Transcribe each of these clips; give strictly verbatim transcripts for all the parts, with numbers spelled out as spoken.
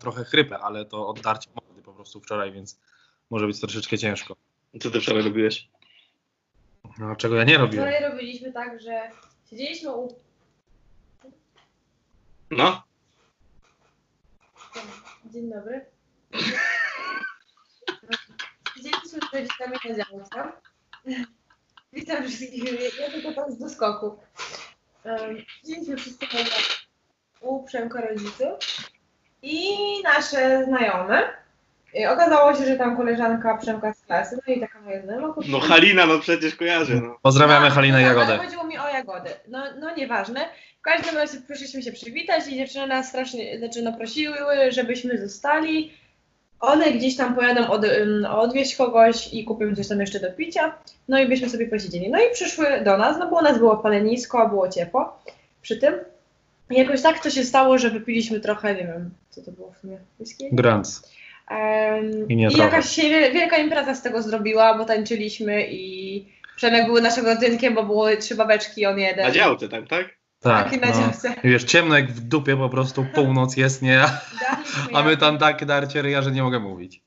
trochę chrypę, ale to oddarcie mordy po prostu wczoraj, więc może być troszeczkę ciężko. Co ty wczoraj robiłeś? No, czego ja nie robiłem? Wczoraj robiliśmy tak, że siedzieliśmy u... No? Dzień dobry. Siedzieliśmy z rodzicami na działce. Witam wszystkich, ja tylko tam z doskoku. Siedzieliśmy wszyscy u Przemka rodziców i nasze znajome. Okazało się, że tam koleżanka Przemka z klasy, no i taka moja znajoma. No Halina, no przecież kojarzę. No. Pozdrawiamy no, Halinę i Jagodę. Ale chodziło mi o Jagodę, no, no nieważne. W każdym razie przyszliśmy się przywitać i dziewczyny nas strasznie, znaczy no prosiły, żebyśmy zostali. One gdzieś tam pojadą od, odwieźć kogoś i kupią coś tam jeszcze do picia. No i byśmy sobie posiedzieli. No i przyszły do nas, no bo u nas było palenisko, było ciepło przy tym. I jakoś tak to się stało, że wypiliśmy trochę, nie wiem, co to było w sumie? Grant. Um, I, I jakaś się wielka impreza z tego zrobiła, bo tańczyliśmy i Przemek był naszego rodynkiem, bo było trzy babeczki, on jeden. Na działce tam, tak? Tak, tak i na no. działce. Wiesz, ciemno jak w dupie, po prostu północ jest, nie? A my tam tak darcie ryja, że nie mogę mówić.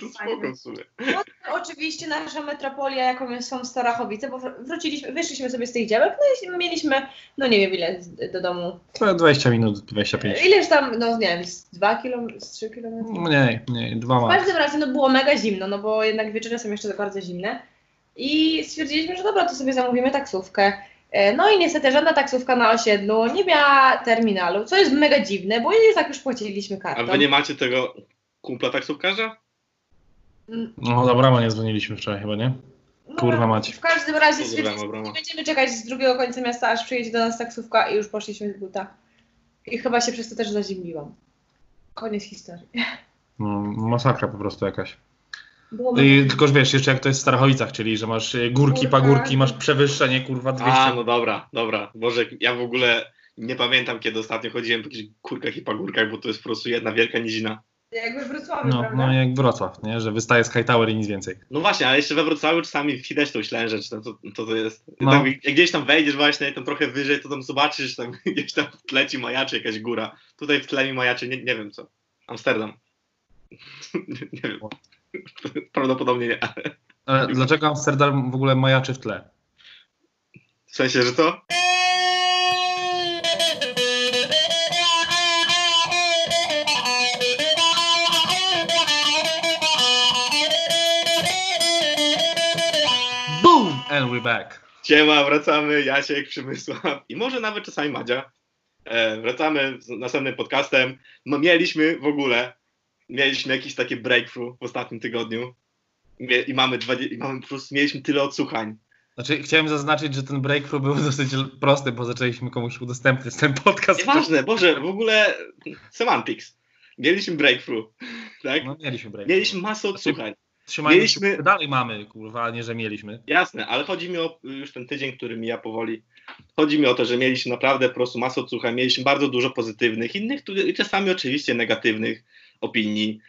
To spoko w sumie. No, oczywiście nasza metropolia, jaką są Starachowice, bo wróciliśmy, wyszliśmy sobie z tych działek, no i mieliśmy, no nie wiem ile do domu. dwadzieścia minut, dwadzieścia pięć. Ileż tam, no nie wiem, z dwa kilometry, z trzy kilometry? Mniej, mniej, dwa ma. W każdym razie no, było mega zimno, no bo jednak wieczory są jeszcze bardzo zimne. I stwierdziliśmy, że dobra, to sobie zamówimy taksówkę. No i niestety żadna taksówka na osiedlu nie miała terminalu, co jest mega dziwne, bo i tak już płaciliśmy kartą. A wy nie macie tego... Kumpla taksówkarza? No dobra, bo nie dzwoniliśmy wczoraj chyba, nie? No, kurwa macie. W każdym razie stwierdziliśmy, nie będziemy czekać z drugiego końca miasta, aż przyjedzie do nas taksówka i już poszliśmy z buta. I chyba się przez to też zazimniłam. Koniec historii. No, masakra po prostu jakaś. I, tylko, że wiesz, jeszcze jak to jest w Starachowicach, czyli że masz górki, Górka. pagórki, masz przewyższenie, kurwa, dwieście. A, no dobra, dobra. Boże, ja w ogóle nie pamiętam, kiedy ostatnio chodziłem po jakichś kurkach i pagórkach, bo to jest po prostu jedna wielka nizina. Jakby w Wrocławiu, no, prawda? No jak Wrocław, nie? Że wystaje Sky Tower i nic więcej. No właśnie, ale jeszcze we Wrocławiu czasami widać tą Ślężę, czy tam to, to, to jest. No. Tam, jak gdzieś tam wejdziesz właśnie, tam trochę wyżej, to tam zobaczysz, tam gdzieś tam w tle ci majaczy jakaś góra. Tutaj w tle mi majaczy, nie, nie wiem co. Amsterdam. nie wiem. Prawdopodobnie nie. Ale dlaczego Amsterdam w ogóle majaczy w tle? W sensie, że co? And we're back. Siema, wracamy, Jasiek, Przemysław i może nawet czasami Madzia. E, wracamy z następnym podcastem. No mieliśmy w ogóle, mieliśmy jakiś taki breakthrough w ostatnim tygodniu Mie- i mamy, dwa- i mamy po prostu, mieliśmy tyle odsłuchań. Znaczy, chciałem zaznaczyć, że ten breakthrough był dosyć prosty, bo zaczęliśmy komuś udostępniać ten podcast. Nieważne, Boże, w ogóle semantics. Mieliśmy breakthrough, tak? No mieliśmy breakthrough. Mieliśmy masę odsłuchań. Trzymajmy mieliśmy... się, dalej mamy, kurwa, nie, że mieliśmy. Jasne, ale chodzi mi o już ten tydzień, który mija powoli. Chodzi mi o to, że mieliśmy naprawdę po prostu masę odsłuchań, mieliśmy bardzo dużo pozytywnych, innych i czasami oczywiście negatywnych opinii.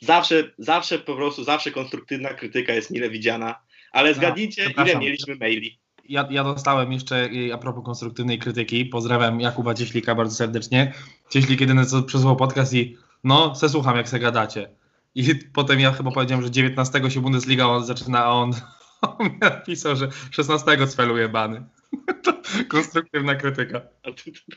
Zawsze, zawsze po prostu, zawsze konstruktywna krytyka jest mile widziana, ale zgadnijcie, a, ile mieliśmy maili. Ja, ja dostałem jeszcze, a propos konstruktywnej krytyki, pozdrawiam Jakuba Cieślika bardzo serdecznie. Cieślik jedyny, co przesłał podcast i no, se słucham, jak se gadacie. I potem ja chyba powiedziałem, że dziewiętnastego się Bundesliga on zaczyna, a on, on napisał, że szesnastego cweluje bany. To konstruktywna krytyka.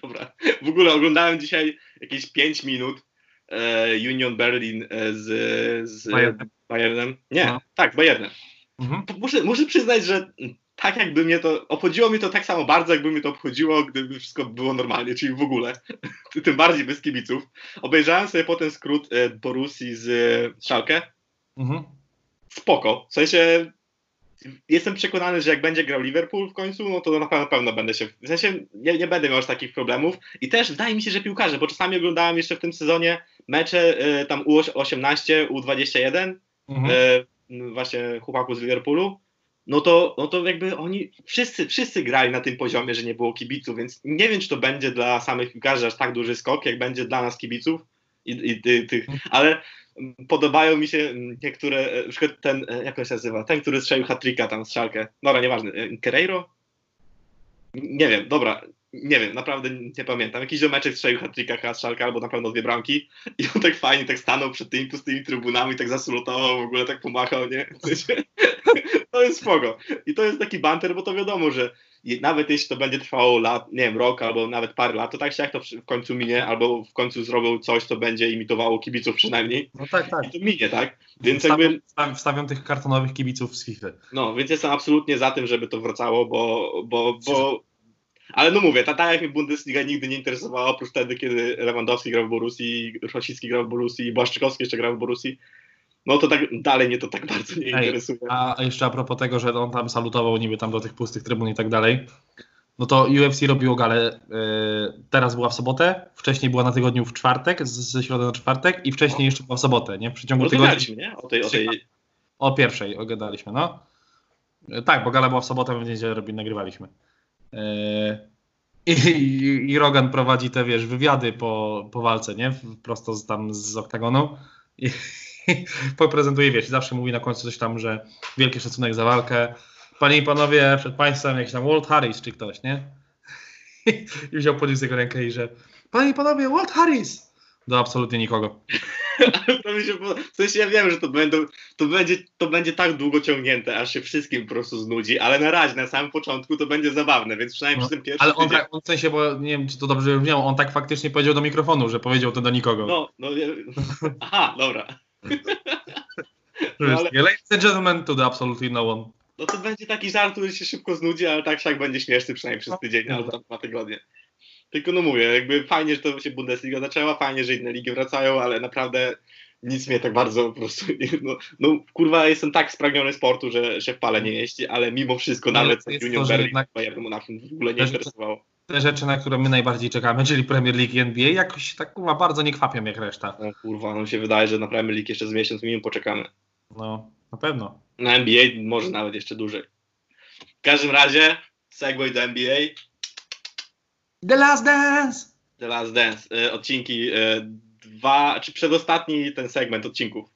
Dobra. W ogóle oglądałem dzisiaj jakieś pięć minut e, Union Berlin z, z Bayernem. Bayernem. Nie, no. tak, Bayernem. Mhm. Muszę, muszę przyznać, że tak jakby mnie to, obchodziło mi to tak samo bardzo, jakby mnie to obchodziło, gdyby wszystko było normalnie, czyli w ogóle, tym bardziej bez kibiców. Obejrzałem sobie potem skrót e, Borussii z e, Schalke. Mhm. Spoko, w sensie jestem przekonany, że jak będzie grał Liverpool w końcu, no to na pewno, na pewno będę się, w sensie nie, nie będę miał aż takich problemów. I też wydaje mi się, że piłkarze, bo czasami oglądałem jeszcze w tym sezonie mecze e, tam U osiemnaście, U dwadzieścia jeden, mhm. e, właśnie chłopaku z Liverpoolu. No to, no to jakby oni wszyscy, wszyscy grali na tym poziomie, że nie było kibiców, więc nie wiem, czy to będzie dla samych piłkarzy aż tak duży skok, jak będzie dla nas kibiców i, i, i tych, ale podobają mi się niektóre, na przykład ten, jak on się nazywa, ten, który strzelił hat-tricka tam, strzałkę, dobra, nieważne, Guerreiro? Nie wiem, dobra, nie wiem, naprawdę nie pamiętam. Jakiś ziomeczek strzelił hat-tricka chyba z Szalka, albo na pewno dwie bramki. I on tak fajnie tak stanął przed tymi pustymi trybunami, tak zasalutował, w ogóle tak pomachał, nie? To jest spoko. I to jest taki banter, bo to wiadomo, że nawet jeśli to będzie trwało lat, nie wiem, rok albo nawet parę lat, to tak się jak to w końcu minie, albo w końcu zrobią coś, co będzie imitowało kibiców przynajmniej. No tak, tak. I to minie, tak? Więc wstawią, jakby... wstawią tych kartonowych kibiców z FIFA. No, więc jestem absolutnie za tym, żeby to wracało, bo... bo, bo... Ale no mówię, tak ta jak mnie Bundesliga nigdy nie interesowała, oprócz wtedy, kiedy Lewandowski grał w Borussii, Rosicki grał w Borussii, Błaszczykowski jeszcze grał w Borussii. No to tak dalej mnie to tak bardzo nie interesuje. Ej, a jeszcze a propos tego, że on tam salutował niby tam do tych pustych trybun i tak dalej, no to U F C robiło galę, yy, teraz była w sobotę, wcześniej była na tygodniu w czwartek, ze środy na czwartek i wcześniej jeszcze była w sobotę, nie? W przeciągu no, tygodnia. Nie? O tej, o tej... O pierwszej ogadaliśmy, no. Yy, tak, bo gala była w sobotę, w niedzielę nagrywaliśmy. Yy, i, I Rogan prowadzi te, wiesz, wywiady po, po walce, nie? Prosto z, tam z oktagonu. I... Poprezentuje, wiesz, zawsze mówi na końcu coś tam, że wielki szacunek za walkę. Panie i panowie, przed państwem jakiś tam Walt Harris czy ktoś, nie? I wziął, podniósł jego rękę i że panie i panowie, Walt Harris! Do absolutnie nikogo. To mi się pod... W sensie ja wiem, że to, będą, to, będzie, to będzie tak długo ciągnięte, aż się wszystkim po prostu znudzi, ale na razie, na samym początku to będzie zabawne, więc przynajmniej no, przy tym pierwszym... Ale on, tydzień... tak, on w sensie, bo nie wiem, czy to dobrze brzmiało, on tak faktycznie powiedział do mikrofonu, że powiedział to do nikogo. No, no, aha, dobra. No, ale... Ladies and gentlemen, to the absolutely no one. No to będzie taki żart, który się szybko znudzi, ale tak jak będzie śmieszny przynajmniej przez tydzień, no, albo tam dwa tygodnie. Tylko no mówię, jakby fajnie, że to się Bundesliga zaczęła, fajnie, że inne ligi wracają, ale naprawdę nic mnie tak bardzo po prostu... No, no kurwa, jestem tak spragniony sportu, że się w pale nie mieści, ale mimo wszystko no, nawet Union Berlin jednak... Bayern Monachium w ogóle nie interesowało. Te rzeczy, na które my najbardziej czekamy, czyli Premier League i N B A, jakoś tak kurwa bardzo nie kwapią jak reszta. No kurwa, no mi się wydaje, że na Premier League jeszcze z miesiąc minimum poczekamy. No, na pewno. Na N B A może nawet jeszcze dłużej. W każdym razie, segway do N B A. The Last Dance! The Last Dance. Odcinki dwa, czy przedostatni ten segment odcinków.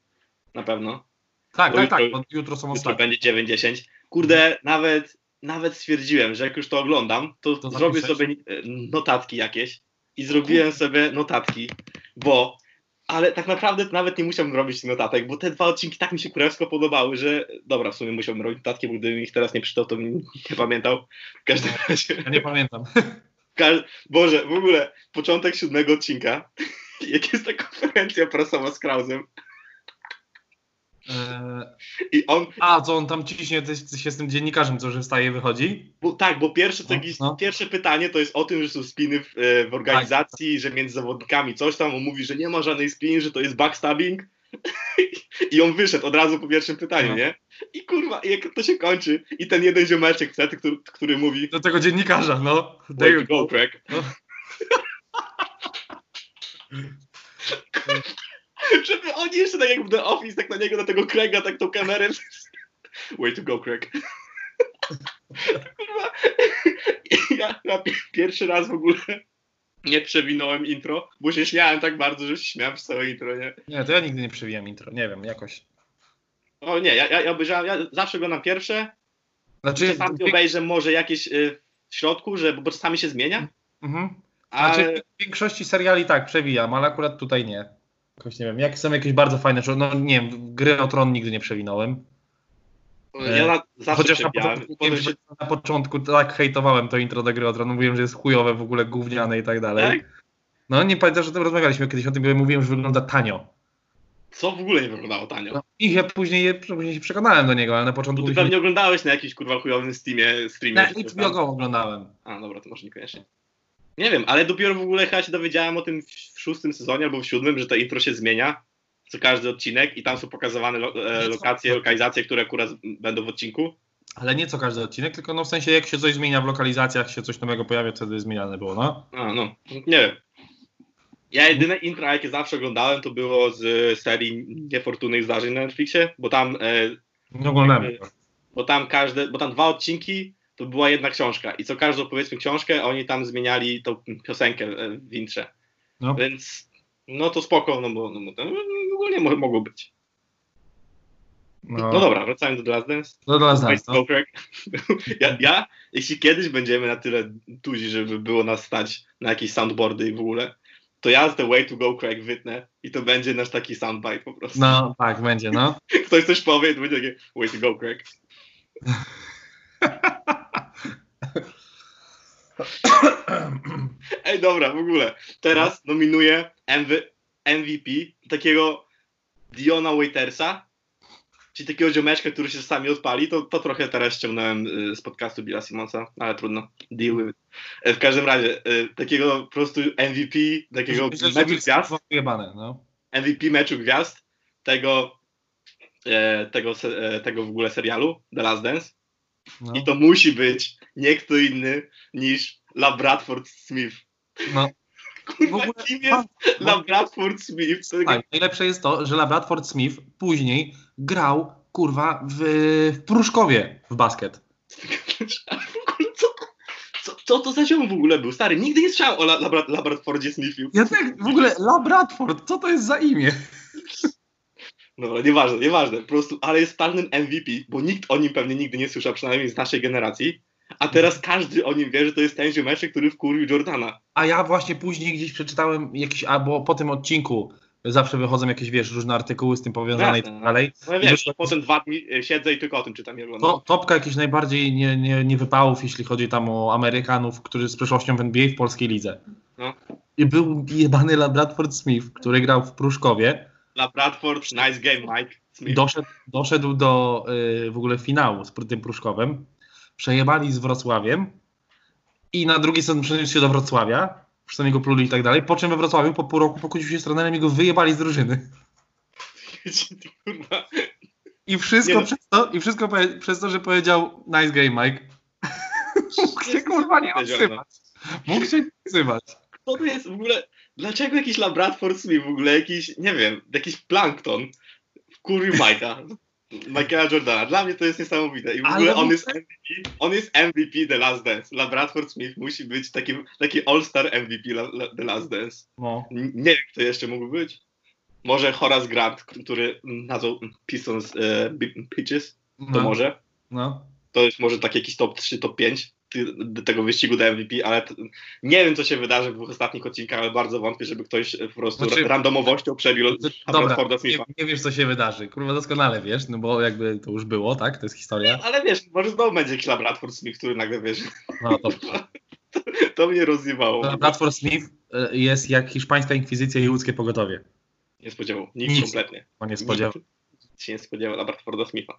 Na pewno. Tak, bo tak, jutro, tak. Jutro są ostatnie. Jutro będzie dziewięć dziesięć. Kurde, hmm. nawet... Nawet stwierdziłem, że jak już to oglądam, to, to zrobię sobie notatki jakieś i zrobiłem sobie notatki, bo, ale tak naprawdę nawet nie musiałbym robić tych notatek, bo te dwa odcinki tak mi się kurewsko podobały, że dobra, w sumie musiałbym robić notatki, bo gdybym ich teraz nie przeczytał, to bym nie pamiętał. W każdym razie... Ja nie pamiętam. Każ... Boże, w ogóle początek siódmego odcinka, jak jest ta konferencja prasowa z Krausem. I on, a, co on tam ciśnie się z tym dziennikarzem, co że wstaje i wychodzi? Bo, tak, bo pierwsze, no, jest, no. Pierwsze pytanie to jest o tym, że są spiny w, w organizacji, tak. Że między zawodnikami coś tam, on mówi, że nie ma żadnej spiny, że to jest backstabbing i on wyszedł od razu po pierwszym pytaniu, no. Nie? I kurwa, jak to się kończy i ten jeden ziomeczek wtedy, który, który mówi do tego dziennikarza, no there you go, crack. No. Żeby oni jeszcze tak jak w The Office, tak na niego, na tego Craiga, tak tą kamerę. Way to go, Craig. Kurwa. Ja na pierwszy raz w ogóle nie przewinąłem intro, bo się śmiałem tak bardzo, że się śmiałem przez całe intro, nie? Nie, to ja nigdy nie przewijam intro, nie wiem, jakoś. O nie, ja, ja, ja, obejrzałem, ja zawsze oglądam pierwsze. Znaczy, czasami ty... obejrzę może jakieś y, w środku, że, bo czasami się zmienia. Mhm. Znaczy, ale... w większości seriali tak, przewijam, ale akurat tutaj nie. Jakoś nie wiem, jak są jakieś bardzo fajne, no nie wiem, Gry o Tron nigdy nie przewinąłem. Ja na, zawsze Chociaż na początku, wiem, się... na początku tak hejtowałem to intro do Gry o Tron, mówiłem, że jest chujowe, w ogóle gówniane i tak dalej. Tak? No nie pamiętam, że o tym rozmawialiśmy kiedyś, o tym bo mówiłem, że wygląda tanio. Co w ogóle nie wyglądało tanio? No, i ja później, je, później się przekonałem do niego, ale na początku... Bo ty pewnie nie... oglądałeś na jakimś kurwa chujowym Steamie, streamie. Na H B O Go oglądałem. A dobra, to może niekoniecznie. Nie wiem, ale dopiero w ogóle chyba się dowiedziałem o tym w szóstym sezonie albo w siódmym, że to intro się zmienia co każdy odcinek i tam są pokazywane lo- e, lokacje, lokalizacje, które akurat będą w odcinku. Ale nie co każdy odcinek, tylko no w sensie jak się coś zmienia w lokalizacjach, się coś nowego pojawia, wtedy zmieniane było, no. A, no, nie wiem. Ja jedyne intro, jakie zawsze oglądałem, to było z serii Niefortunnych Zdarzeń na Netflixie, bo tam... E, nie oglądałem. Jakby, bo tam każde, bo tam dwa odcinki... To była jedna książka i co każdą, powiedzmy, książkę, oni tam zmieniali tą piosenkę w intrze. No. Więc no to spoko, no bo, no bo to no, ogólnie mogło być. No. no dobra, wracając do The Last Dance. Do The Last Dance, no. ja, ja, jeśli kiedyś będziemy na tyle tuzi, żeby było nas stać na jakieś soundboardy i w ogóle, to ja z The Way to Go Crack wytnę i to będzie nasz taki soundbite po prostu. No, tak, będzie, no. Ktoś coś powie, to będzie takie Way to Go Crack. Ej, dobra, w ogóle. Teraz nominuję M V P takiego Diona Waitersa, czyli takiego ziomeczka, który się sami odpali. To, to trochę teraz ściągnąłem z podcastu Billa Simonsa, ale trudno. Deal with it. W każdym razie, takiego po prostu M V P, takiego myślę, meczu gwiazd. Jebane, no. M V P meczu gwiazd tego, tego, tego w ogóle serialu The Last Dance. No. I to musi być nie kto inny niż LaBradford Smith. No. Kurwa, ogóle, kim jest no, LaBradford Smith? Tak, najlepsze jest to, że LaBradford Smith później grał, kurwa, w, w Pruszkowie w basket. Co, co, co to za ziom w ogóle był? Stary, nigdy nie słyszałem o Labra, LaBradfordzie Smithie. Ja tak, w ogóle LaBradford, co to jest za imię? Dobra, nieważne, nieważne, po prostu, ale jest totalnym M V P, bo nikt o nim pewnie nigdy nie słyszał, przynajmniej z naszej generacji. A teraz każdy o nim wie, że to jest ten ziomeczek, który wkurwił Jordana. A ja właśnie później gdzieś przeczytałem jakiś, albo po tym odcinku zawsze wychodzą jakieś, wiesz, różne artykuły z tym powiązane i tak dalej. No wiesz, to potem dwa dni siedzę i tylko o tym czytam. To, topka jakichś najbardziej nie, nie, nie wypałów, jeśli chodzi tam o Amerykanów, którzy z przeszłością w N B A w polskiej lidze. No. I był jebany LaBradford Smith, który grał w Pruszkowie. LaBradford, nice game, Mike Smith. Doszedł, doszedł do y, w ogóle finału z tym Pruszkowem. Przejebali z Wrocławiem i na drugi sezon przeniósł się do Wrocławia, przy tym jego pluli i tak dalej, po czym we Wrocławiu po pół roku pokłócił się z trenerem i go wyjebali z drużyny. I wszystko, nie przez to, i wszystko powie- przez to, że powiedział nice game, Mike. Mógł się kurwa nie odzywać. Mógł się nie odzywać. Kto to jest w ogóle? Dlaczego jakiś LaBradford Smith w ogóle jakiś, nie wiem, jakiś plankton wkurwił Majka? Michaela Jordana. Dla mnie to jest niesamowite. I w ogóle on jest M V P, on jest M V P The Last Dance. LaBradford Smith musi być taki, taki all-star M V P la, la, The Last Dance. No. N- nie wiem, kto jeszcze mógł być. Może Horace Grant, który nazwał Pistons e, Pitches. To no. może. No. To jest może taki jakiś top trzy, top pięć tego wyścigu do M V P, ale t- nie wiem, co się wydarzy w dwóch ostatnich odcinkach, ale bardzo wątpię, żeby ktoś po prostu znaczy, randomowością przebił LaBradforda Smitha. Nie, nie wiesz, co się wydarzy. Kurwa, doskonale wiesz, no bo jakby to już było, tak? To jest historia. Nie, ale wiesz, może znowu będzie jakiś LaBradford Smith, który nagle wiesz. No to, to, to mnie rozjebało. LaBradford Smith jest jak hiszpańska inkwizycja i ludzkie pogotowie. Nie spodziewał. Nikt Nic. kompletnie. On nie spodziewał. Nikt się nie spodziewał LaBradforda Smitha.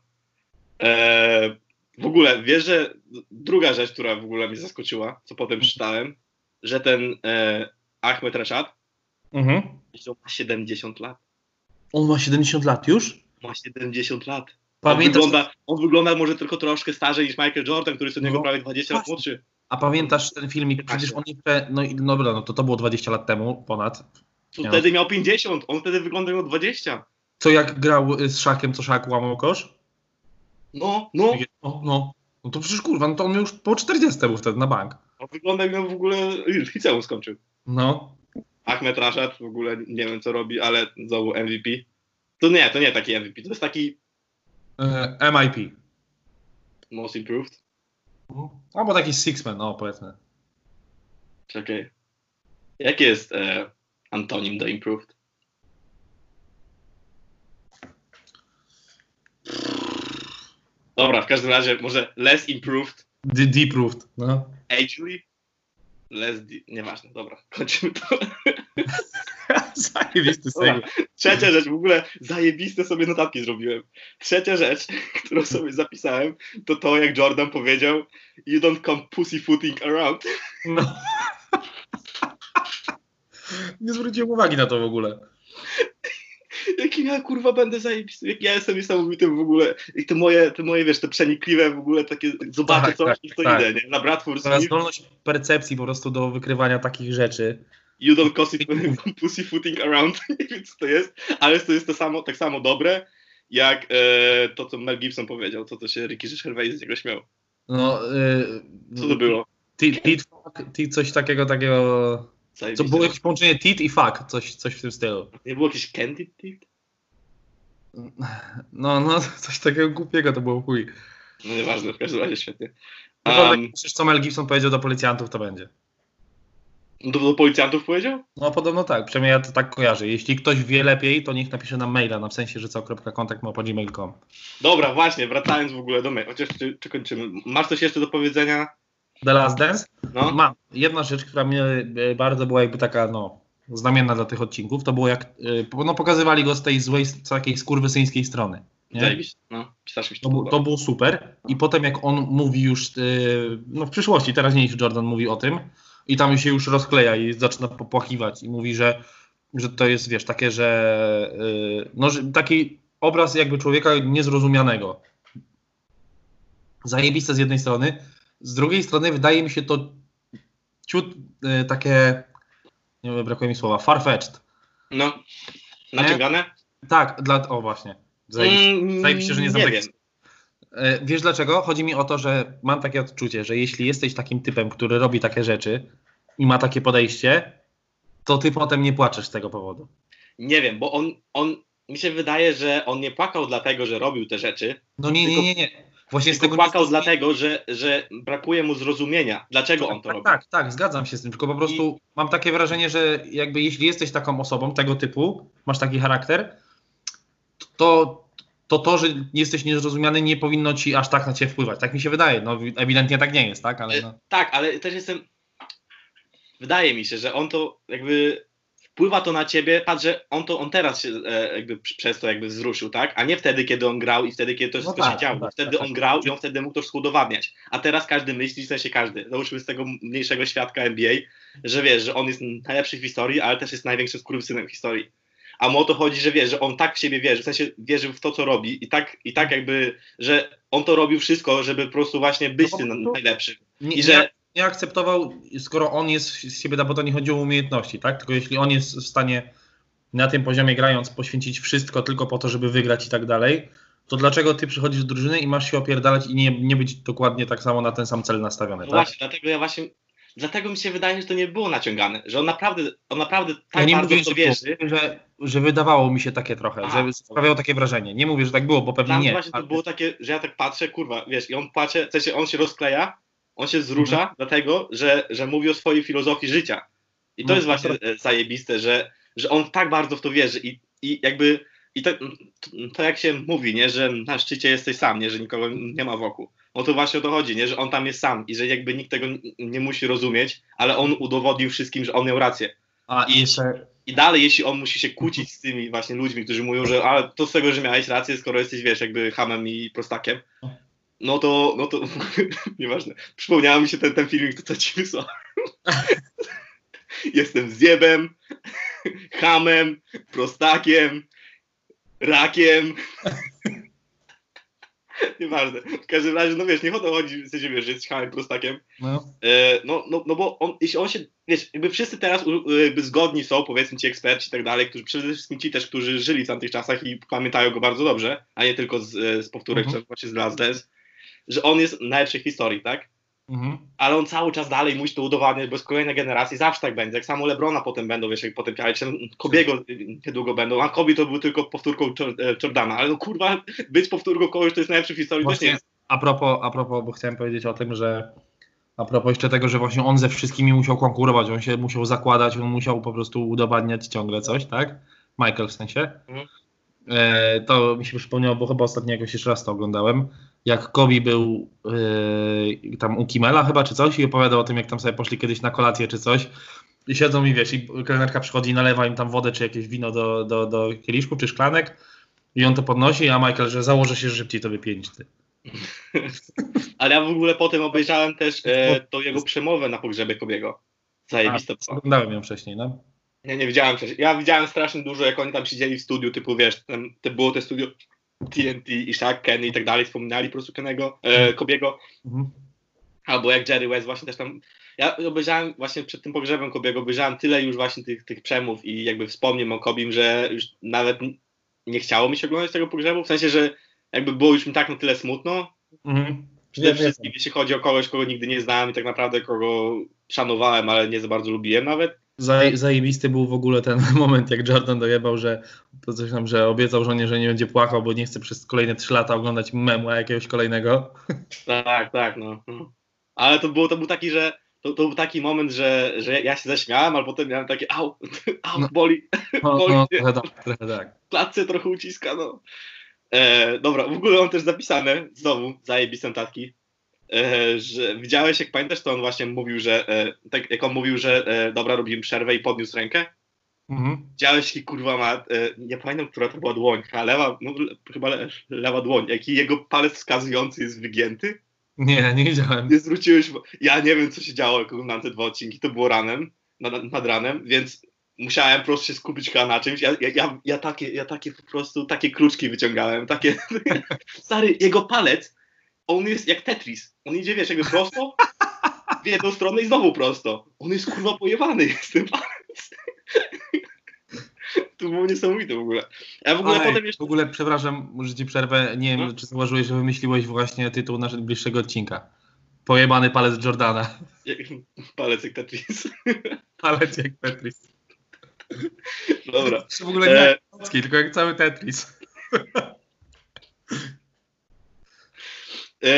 Eee... W ogóle, wiesz, że druga rzecz, która w ogóle mnie zaskoczyła, co potem czytałem, że ten e, Ahmed Rashad, mhm. że on ma siedemdziesiąt lat. On ma siedemdziesiąt lat już? Ma siedemdziesiąt lat. Pamiętasz, on, wygląda, on wygląda może tylko troszkę starzej niż Michael Jordan, który jest od niego no, prawie dwadzieścia lat młodszy. A pamiętasz ten filmik? Przecież on jeszcze, no i no, no to to było dwadzieścia lat temu, ponad. To wtedy miał pięćdziesiąt, on wtedy wyglądał na dwadzieścia. Co jak grał z Szakiem, co Szak łamał kosz? No, no. No, no. No to przecież kurwa, no to on już po czterdziestu był wtedy na bank. On wygląda jak w ogóle liceum skończył. No. Ahmed Rashad w ogóle nie wiem co robi, ale znowu M V P. To nie, to nie taki M V P, to jest taki... E, M I P. Most Improved. Albo taki Sixman, no powiedzmy. Czekaj. Jaki jest e, antonim do Improved? Dobra, w każdym razie może less improved. D- deproved, no. Agely? Less, de- nieważne, dobra, kończymy to. Zajebisty sobie. Trzecia rzecz, w ogóle zajebiste sobie notatki zrobiłem. Trzecia rzecz, którą sobie zapisałem, to to jak Jordan powiedział you don't come pussyfooting around. No. Nie zwróciłem uwagi na to w ogóle. Jakim ja kurwa będę zajebisty, jak ja jestem niesamowitym w ogóle. I te moje, te moje, wiesz, te przenikliwe w ogóle takie, zobaczę tak, coś, tak, to tak. Idę, nie? LaBradford Smith. Zdolność percepcji po prostu do wykrywania takich rzeczy. You don't cause it pussyfooting around, nie wiem co to jest, ale to jest to samo, tak samo dobre, jak e, to, co Mel Gibson powiedział, to, co się Ricky Gervais z niego śmiał. No, e, co to było? Ty coś takiego, takiego... Zajebiste. Co było jakieś połączenie tit i fuck, coś, coś w tym stylu. Nie było jakiś candy tit? No, no, coś takiego głupiego to było chuj. No nieważne, w każdym razie świetnie. Um, Przecież co Mel Gibson powiedział do policjantów, to będzie. Do, do policjantów powiedział? No podobno tak, przynajmniej ja to tak kojarzę. Jeśli ktoś wie lepiej, to niech napisze nam maila, na w sensie, że co kropka kontakt małpa gmail kropka com. Dobra, właśnie, wracając w ogóle do maila. Chociaż czy, czy kończymy. Masz coś jeszcze do powiedzenia? The Last Dance? No. Mam. Jedna rzecz, która mnie bardzo była jakby taka, no, znamienna dla tych odcinków, to było jak, no, pokazywali go z tej złej, z takiej skurwysyńskiej strony. Zajebiście, no. Mi to, to było super. I potem jak on mówi już, no w przyszłości, teraźniejszy Jordan mówi o tym, i tam się już rozkleja i zaczyna popłakiwać i mówi, że, że to jest, wiesz, takie, że, yy, no, że taki obraz jakby człowieka niezrozumianego. Zajebiste z jednej strony. Z drugiej strony wydaje mi się to ciut yy, takie, nie wiem, brakuje mi słowa, farfetched. No, naciągane? Tak, dla, o właśnie. Zajebiście, zajebiście, że nie znam takich. Wiesz dlaczego? Chodzi mi o to, że mam takie odczucie, że jeśli jesteś takim typem, który robi takie rzeczy i ma takie podejście, to ty potem nie płaczesz z tego powodu. Nie wiem, bo on, on mi się wydaje, że on nie płakał dlatego, że robił te rzeczy. No nie, tylko, nie, nie, nie. Właśnie z tego płakał nie... dlatego, że, że brakuje mu zrozumienia, dlaczego tak, on to tak, robi. Tak, tak, zgadzam się z tym, tylko po prostu I... mam takie wrażenie, że jakby jeśli jesteś taką osobą tego typu, masz taki charakter, to... to to, że jesteś niezrozumiany, nie powinno ci aż tak na ciebie wpływać. Tak mi się wydaje. No ewidentnie tak nie jest, tak? Ale no. Tak, ale też jestem... Wydaje mi się, że on to jakby... Wpływa to na ciebie, patrz, że on to on teraz się jakby przez to jakby wzruszył, tak? A nie wtedy, kiedy on grał i wtedy, kiedy to, no to tak, się działo. Tak, wtedy tak, on tak, grał tak. I on wtedy mógł to wszystko udowadniać. A teraz każdy myśli, w sensie każdy. Załóżmy z tego mniejszego świadka N B A, że wiesz, że on jest najlepszy w historii, ale też jest największym skurwysynem w historii. A mu o to chodzi, że wie, że on tak w siebie wierzy, w sensie wierzył w to, co robi i tak, i tak jakby, że on to robił wszystko, żeby po prostu właśnie być no, tym najlepszym. Nie, I że... nie akceptował, skoro on jest z siebie, bo to nie chodziło o umiejętności, tak? Tylko jeśli on jest w stanie na tym poziomie grając poświęcić wszystko tylko po to, żeby wygrać i tak dalej, to dlaczego ty przychodzisz do drużyny i masz się opierdalać i nie, nie być dokładnie tak samo na ten sam cel nastawiony, no tak? Właśnie, dlatego ja właśnie... Dlatego mi się wydaje, że to nie było naciągane, że on naprawdę, on naprawdę tak ja nie bardzo mówię, to wierzy. Że, że wydawało mi się takie trochę, Aha, że sprawiało takie wrażenie. Nie mówię, że tak było, bo pewnie nie. Właśnie ale... to było takie, że ja tak patrzę, kurwa, wiesz, i on płacze, w sensie on się rozkleja, on się zrusza, mhm. dlatego, że, że mówi o swojej filozofii życia. I to no, jest właśnie to... zajebiste, że, że on tak bardzo w to wierzy i, i jakby, i to, to jak się mówi, nie, że na szczycie jesteś sam, nie, że nikogo nie ma wokół. No to właśnie o to chodzi, nie? Że on tam jest sam i że jakby nikt tego nie musi rozumieć, ale on udowodnił wszystkim, że on miał rację. A, I, jeszcze... I dalej, jeśli on musi się kłócić z tymi właśnie ludźmi, którzy mówią, że ale to z tego, że miałeś rację, skoro jesteś, wiesz, jakby hamem i prostakiem, no to, no to, nieważne. Przypomniała mi się ten, ten filmik, to co ci wysłałem. Jestem zjebem, hamem, prostakiem, rakiem. Nieważne. W każdym razie, no wiesz, nie o to chodzi, w sensie, wiesz, że jesteś hamem, prostakiem. No. E, no, no, no bo on, jeśli on się, wiesz, jakby wszyscy teraz jakby zgodni są, powiedzmy ci eksperci i tak dalej, którzy, przede wszystkim ci też, którzy żyli w tamtych czasach i pamiętają go bardzo dobrze, a nie tylko z, z powtórek, mhm. czy właśnie z Last Dance, że on jest najlepszy w historii, tak? Mhm. Ale on cały czas dalej musi to udowadniać, bo z kolejnej generacji zawsze tak będzie, jak samo LeBrona potem będą, wiesz, jak potem piali, czy Kobiego niedługo będą, a Kobe to był tylko powtórką Jordana, ale no kurwa, być powtórką kogoś, to jest najlepszy w historii, właśnie, też nie. A propos, a propos, bo chciałem powiedzieć o tym, że a propos jeszcze tego, że właśnie on ze wszystkimi musiał konkurować, on się musiał zakładać, on musiał po prostu udowadniać ciągle coś, tak? Michael w sensie. Mhm. E, to mi się przypomniało, bo chyba ostatnio jakoś jeszcze raz to oglądałem. Jak Kobe był yy, tam u Kimela chyba, czy coś, i opowiadał o tym, jak tam sobie poszli kiedyś na kolację, czy coś. I siedzą i wiesz, i kelnerka przychodzi i nalewa im tam wodę, czy jakieś wino do, do, do kieliszku, czy szklanek. I on to podnosi, a Michael, że założę się, że szybciej to wypije niż ty. Ale ja w ogóle potem obejrzałem też e, tą jego przemowę na pogrzebie Kobiego. Zajebiste. Oglądałem ją wcześniej, no. Nie, nie widziałem wcześniej. Ja widziałem strasznie dużo, jak oni tam siedzieli w studiu, typu wiesz, tam, to było te studio... T N T, Ishak, Kenny i tak dalej, wspominali po prostu Kennego, e, Kobiego, mhm. albo jak Jerry West właśnie też tam, ja obejrzałem właśnie przed tym pogrzebem Kobiego, obejrzałem tyle już właśnie tych, tych przemów i jakby wspomnień o Kobim, że już nawet nie chciało mi się oglądać tego pogrzebu, w sensie, że jakby było już mi tak na tyle smutno, mhm. przede ja wszystkim, jeśli chodzi o kogoś, kogo nigdy nie znałem i tak naprawdę kogo szanowałem, ale nie za bardzo lubiłem nawet. Zaje, zajebisty był w ogóle ten moment, jak Jordan dojebał, że to coś tam, że obiecał żonie, że nie będzie płakał, bo nie chce przez kolejne trzy lata oglądać memła jakiegoś kolejnego. Tak, tak, no. Ale to, było, to był taki, że to, to był taki moment, że, że ja się zaśmiałem, ale potem miałem takie au, au, no, boli. No, boli no, trochę tak, trochę tak. Klatce trochę uciska, no. E, dobra, w ogóle mam też zapisane, znowu, zajebiste notatki. E, że widziałeś, jak pamiętasz, to on właśnie mówił, że e, tak jak on mówił, że e, dobra, robimy przerwę i podniósł rękę. Mhm. Widziałeś, jaki kurwa ma, e, nie pamiętam, która to była dłoń, a lewa, no chyba le, lewa dłoń, jaki jego palec wskazujący jest wygięty? Nie, nie widziałem. Nie zwróciłeś, ja nie wiem, co się działo, jak oglądałem te dwa odcinki, to było ranem, nad, nad ranem, więc musiałem po prostu się skupić chyba na czymś, ja, ja, ja, ja, takie, ja takie po prostu, takie kluczki wyciągałem, takie, stary, jego palec, on jest jak Tetris. On idzie, wiesz, jakby prosto, w jedną stronę i znowu prosto. On jest kurwa pojebany, jest ten palec. To było niesamowite w ogóle. Ja w ogóle Ej, potem jeszcze... W ogóle, przepraszam, że ci przerwę. Nie wiem, no? Czy zauważyłeś, że wymyśliłeś właśnie tytuł naszego bliższego odcinka. Pojebany palec Jordana. Palec jak Tetris. Palec jak Tetris. Dobra. W ogóle nie jak Tetris, tylko jak cały Tetris.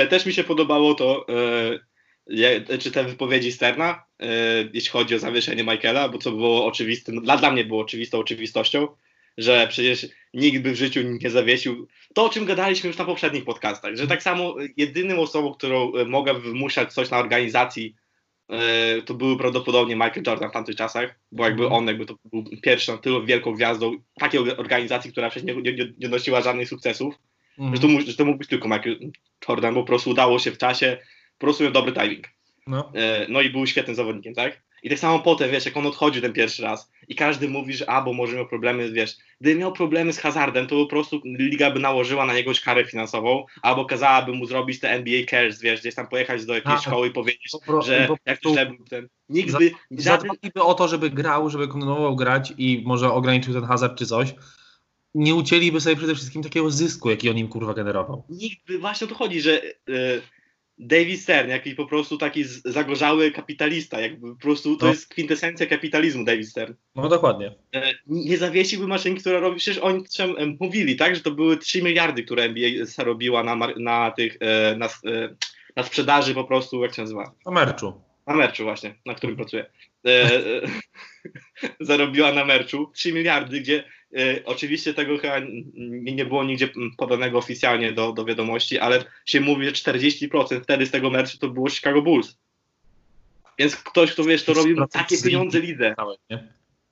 Też mi się podobało to, e, czy te wypowiedzi Sterna, e, jeśli chodzi o zawieszenie Michaela, bo co było oczywiste, no, dla, dla mnie było oczywistą oczywistością, że przecież nikt by w życiu nie zawiesił. To, o czym gadaliśmy już na poprzednich podcastach, że tak samo jedyną osobą, którą mogę wymuszać coś na organizacji, e, to były prawdopodobnie Michael Jordan w tamtych czasach, bo jakby on jakby to był pierwszą, tyle wielką gwiazdą takiej organizacji, która przecież nie, nie, nie nosiła żadnych sukcesów. Mm. Że, to mógł, że to mógł być tylko Michael Jordan, bo po prostu udało się w czasie, po prostu miał dobry timing. No. E, no i był świetnym zawodnikiem, tak? I tak samo potem, wiesz, jak on odchodził ten pierwszy raz i każdy mówi, że a, bo może miał problemy, wiesz, gdyby miał problemy z Hazardem, to po prostu liga by nałożyła na niego karę finansową, albo kazałaby mu zrobić te N B A Cares, wiesz, gdzieś tam pojechać do jakiejś a, szkoły i powiedzieć, pro, że po jak to źle był ten... Nikt za, by... Zadbaliby o to, żeby grał, żeby kontynuował grać i może ograniczył ten Hazard czy coś. Nie ucięliby sobie przede wszystkim takiego zysku, jaki on im kurwa generował. Nikt by, właśnie o to chodzi, że y, David Stern, jaki po prostu taki z, zagorzały kapitalista, jakby po prostu to no. Jest kwintesencja kapitalizmu, David Stern. No dokładnie. Y, nie zawiesiłby maszynki, która robi, przecież oni czym, y, mówili, tak, że to były trzy miliardy, które N B A zarobiła na, na, na tych, y, na, y, na sprzedaży po prostu, jak się nazywa? Na merczu. Na merczu właśnie, na którym pracuję. E, e, zarobiła na merczu trzy miliardy, gdzie e, oczywiście tego chyba nie, nie było nigdzie podanego oficjalnie do, do wiadomości, ale się mówi, że czterdzieści procent wtedy z tego merczu to było Chicago Bulls. Więc ktoś, kto wiesz, to robi takie pieniądze lidze.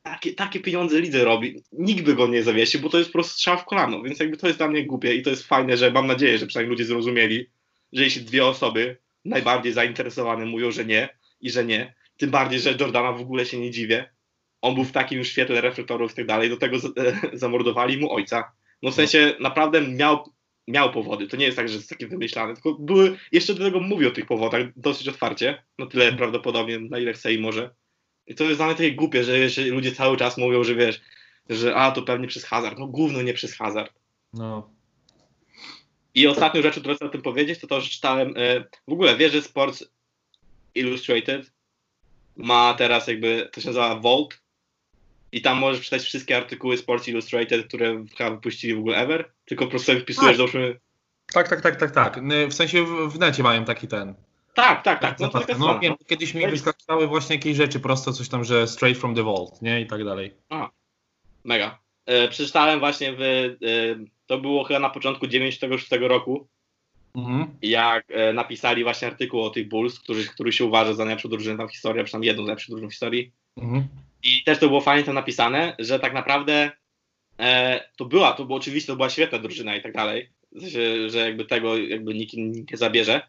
Takie, takie pieniądze lidze robi. Nikt by go nie zawiesił, bo to jest po prostu strzał w kolano. Więc jakby to jest dla mnie głupie i to jest fajne, że mam nadzieję, że przynajmniej ludzie zrozumieli, że jeśli dwie osoby najbardziej zainteresowane mówią, że nie, i że nie. Tym bardziej, że Jordana w ogóle się nie dziwię. On był w takim już świetle reflektorów i tak dalej. Do tego z, e, zamordowali mu ojca. No w sensie naprawdę miał, miał powody. To nie jest tak, że jest takie wymyślane. Tylko były, jeszcze do tego mówił o tych powodach dosyć otwarcie. No tyle prawdopodobnie, na ile chce i może. I to jest dla mnie takie głupie, że wiesz, ludzie cały czas mówią, że wiesz, że a to pewnie przez Hazard. No gówno nie przez Hazard. No. I ostatnią rzeczą, którą chcę o tym powiedzieć, to to, że czytałem e, w ogóle, wiesz, że Sports Illustrated ma teraz jakby, to się nazywa Vault i tam możesz przeczytać wszystkie artykuły Sports Illustrated, które chyba wypuścili w ogóle ever, tylko po prostu sobie wpisujesz tak. Dobrze. Tak, tak, tak, tak, tak. W sensie w, w necie mają taki ten. Tak, tak, tak. No, no, taka no, wiem, kiedyś mi wyskakiwały właśnie jakieś rzeczy, prosto coś tam, że straight from the vault, nie? I tak dalej. Aha. Mega. E, przeczytałem właśnie w, e, to było chyba na początku dziewięćdziesiątego szóstego roku. Mhm. Jak e, napisali właśnie artykuł o tych Bulls, który, który się uważa za najlepszą drużynę tam w historii, a przynajmniej jedną z najlepszych drużyn w historii. Mhm. I też to było fajnie tam napisane, że tak naprawdę e, to była, to było oczywiście, to była świetna drużyna i tak dalej, że, że jakby tego jakby nikt nie zabierze.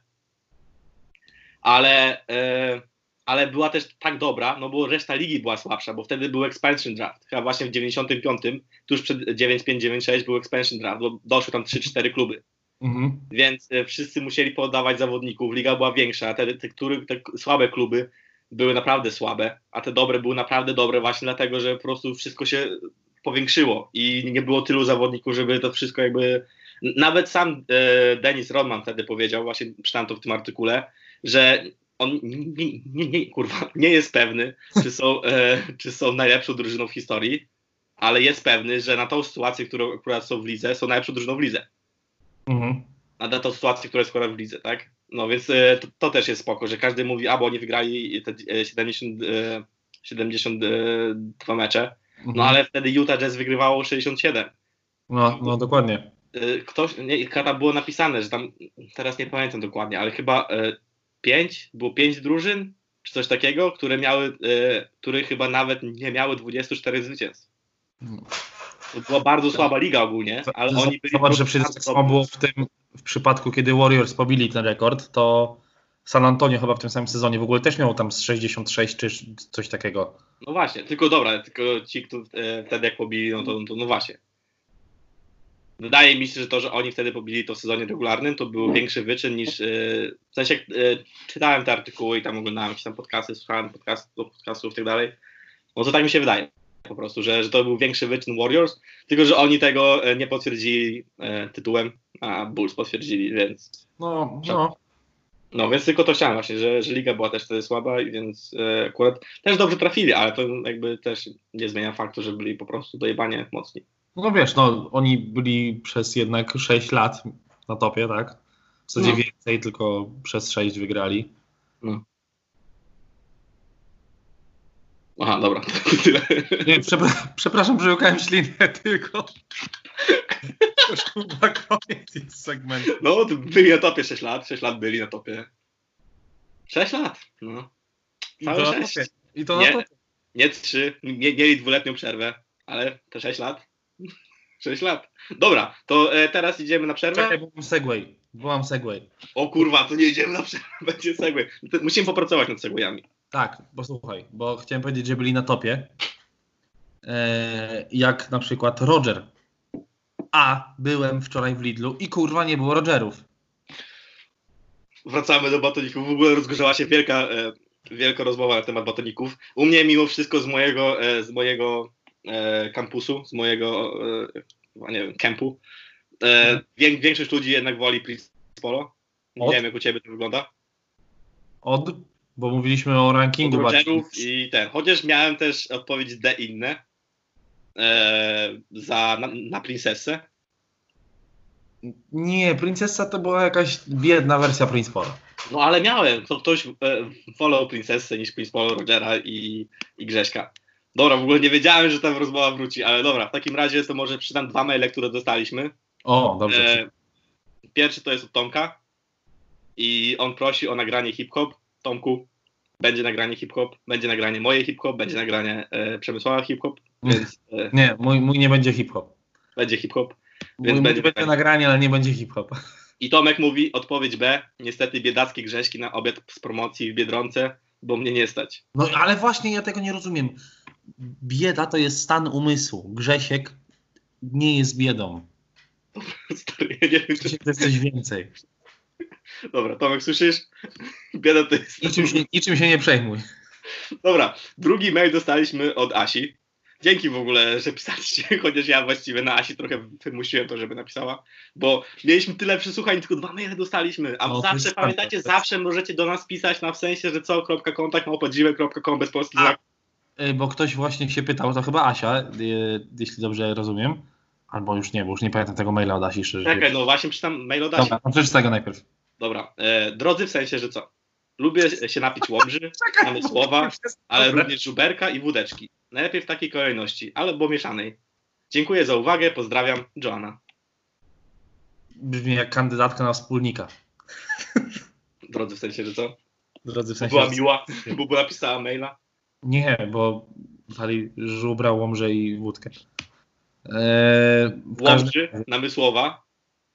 Ale, e, ale była też tak dobra, no bo reszta ligi była słabsza, bo wtedy był expansion draft. Chyba właśnie w dziewięćdziesiątym piątym, tuż przed dziewięćdziesiątym piątym dziewięćdziesiątym szóstym był expansion draft, bo doszły tam trzy cztery kluby. Mhm. Więc e, wszyscy musieli podawać zawodników, liga była większa, a te, te, które, te słabe kluby były naprawdę słabe, a te dobre były naprawdę dobre właśnie dlatego, że po prostu wszystko się powiększyło i nie było tylu zawodników, żeby to wszystko jakby... Nawet sam e, Dennis Rodman wtedy powiedział, właśnie czytałem to w tym artykule, że on nie, nie, nie, kurwa, nie jest pewny, czy są, e, czy są najlepszą drużyną w historii, ale jest pewny, że na tą sytuację, którą akurat są w lidze, są najlepszą drużyną w lidze. Mhm. A na tą sytuację, która jest akurat w lidze, tak? No więc e, to, to też jest spoko, że każdy mówi, a bo oni wygrali te e, siedemdziesiąt, e, siedemdziesiąt dwa mecze, mhm. no ale wtedy Utah Jazz wygrywało sześćdziesiąt siedem. No, no dokładnie. Ktoś, nie, tam było napisane, że tam, teraz nie pamiętam dokładnie, ale chyba e, pięć, było pięć drużyn, czy coś takiego, które miały, e, które chyba nawet nie miały dwudziestu czterech zwycięstw. To była bardzo słaba liga ogólnie, ale z, oni byli... Zobacz, że przecież tak samo było w tym, w przypadku, kiedy Warriors pobili ten rekord, to San Antonio chyba w tym samym sezonie w ogóle też miał tam z sześćdziesiąt sześć czy coś takiego. No właśnie, tylko dobra, tylko ci, którzy e, wtedy jak pobili, no to, to no właśnie. Wydaje mi się, że to, że oni wtedy pobili to w sezonie regularnym, to był większy wyczyn niż... Yy, w sensie jak yy, czytałem te artykuły i tam oglądałem jakieś tam podcasty, słuchałem podcast, podcastów i tak dalej, no to tak mi się wydaje po prostu, że, że to był większy wyczyn Warriors, tylko że oni tego nie potwierdzili yy, tytułem, a Bulls potwierdzili, więc... No, no. No, więc tylko to chciałem właśnie, że, że liga była też wtedy słaba, więc yy, akurat też dobrze trafili, ale to jakby też nie zmienia faktu, że byli po prostu dojebanie mocni. No wiesz, no oni byli przez jednak sześć lat na topie, tak? W zasadzie no. więcej, tylko przez sześć wygrali. No. Aha, dobra. Tyle. Nie, przepra- przepraszam, że łykałem ślinę tylko. Już chyba koniec jest segmentu. No, byli na topie sześć lat, sześć lat byli na topie. sześć lat, no. Całe sześć. I to na topie. Nie trzy, nie, mieli dwuletnią przerwę, ale te sześć lat. sześć lat. Dobra, to e, teraz idziemy na przerwę. Czekaj, bo mam segway. Bo mam segway. O kurwa, to nie idziemy na przerwę, będzie segway. Musimy popracować nad segwayami. Tak, bo słuchaj, bo chciałem powiedzieć, że byli na topie. E, jak na przykład Roger. A byłem wczoraj w Lidlu i kurwa nie było Rogerów. Wracamy do batoników. W ogóle rozgorzała się wielka, e, wielka rozmowa na temat batoników. U mnie mimo wszystko z mojego, e, z mojego E, kampusu, z mojego e, nie wiem, kempu. E, wię, większość ludzi jednak woli Prince Polo. Nie Od? wiem, jak u ciebie to wygląda. Od? Bo mówiliśmy o rankingu. Rogerów i ten. Chociaż miałem też odpowiedź D inne e, za, na, na princessę. Nie, princessa to była jakaś biedna wersja Prince Polo. No ale miałem. To ktoś e, wolał princessę niż Prince Polo, Rogera i, i Grześka. Dobra, w ogóle nie wiedziałem, że tam rozmowa wróci, ale dobra, w takim razie to może przeczytam dwa maile, które dostaliśmy. O, dobrze. E, pierwszy to jest od Tomka i on prosi o nagranie hip-hop. Tomku, będzie nagranie hip-hop, będzie nagranie moje hip-hop, będzie nagranie e, Przemysława hip-hop, więc... E, nie, mój, mój nie będzie hip-hop. Będzie hip-hop. Mój, więc mój będzie, będzie nagranie, ale nie będzie hip-hop. I Tomek mówi, odpowiedź B, niestety biedackie Grześki na obiad z promocji w Biedronce, bo mnie nie stać. No ale właśnie ja tego nie rozumiem. Bieda to jest stan umysłu. Grzesiek nie jest biedą. Dobra, stary, ja nie wiem, Grzesiek to jest coś więcej. Dobra, Tomek, słyszysz? Bieda to jest... Niczym się, niczym się nie przejmuj. Dobra, drugi mail dostaliśmy od Asi. Dzięki w ogóle, że pisaliście, chociaż ja właściwie na Asi trochę wymusiłem to, żeby napisała, bo mieliśmy tyle przesłuchań, tylko dwa maile dostaliśmy, a no, zawsze, pamiętacie, tak, zawsze możecie do nas pisać, na w sensie, że co, kropka kontakt, małpa dziwe kropka com bez polskich znaków. Bo ktoś właśnie się pytał, to chyba Asia, e, jeśli dobrze rozumiem, albo już nie, bo już nie pamiętam tego maila od Asi. Szczerze. Czekaj, no właśnie przeczytam mail od Asi. Dobra, przeczytaj go najpierw. Dobra, e, drodzy w sensie, że co? Lubię się napić Łomży, mamy słowa, ale również żuberka i wódeczki. Najlepiej w takiej kolejności, albo mieszanej. Dziękuję za uwagę, pozdrawiam, Joanna. Brzmi jak kandydatka na wspólnika. Drodzy w sensie, że co? Drodzy w sensie, była miła, bo była pisała maila. Nie, bo dali żubra, Łomże i wódkę. Eee, Łomży, każdym... namysłowa,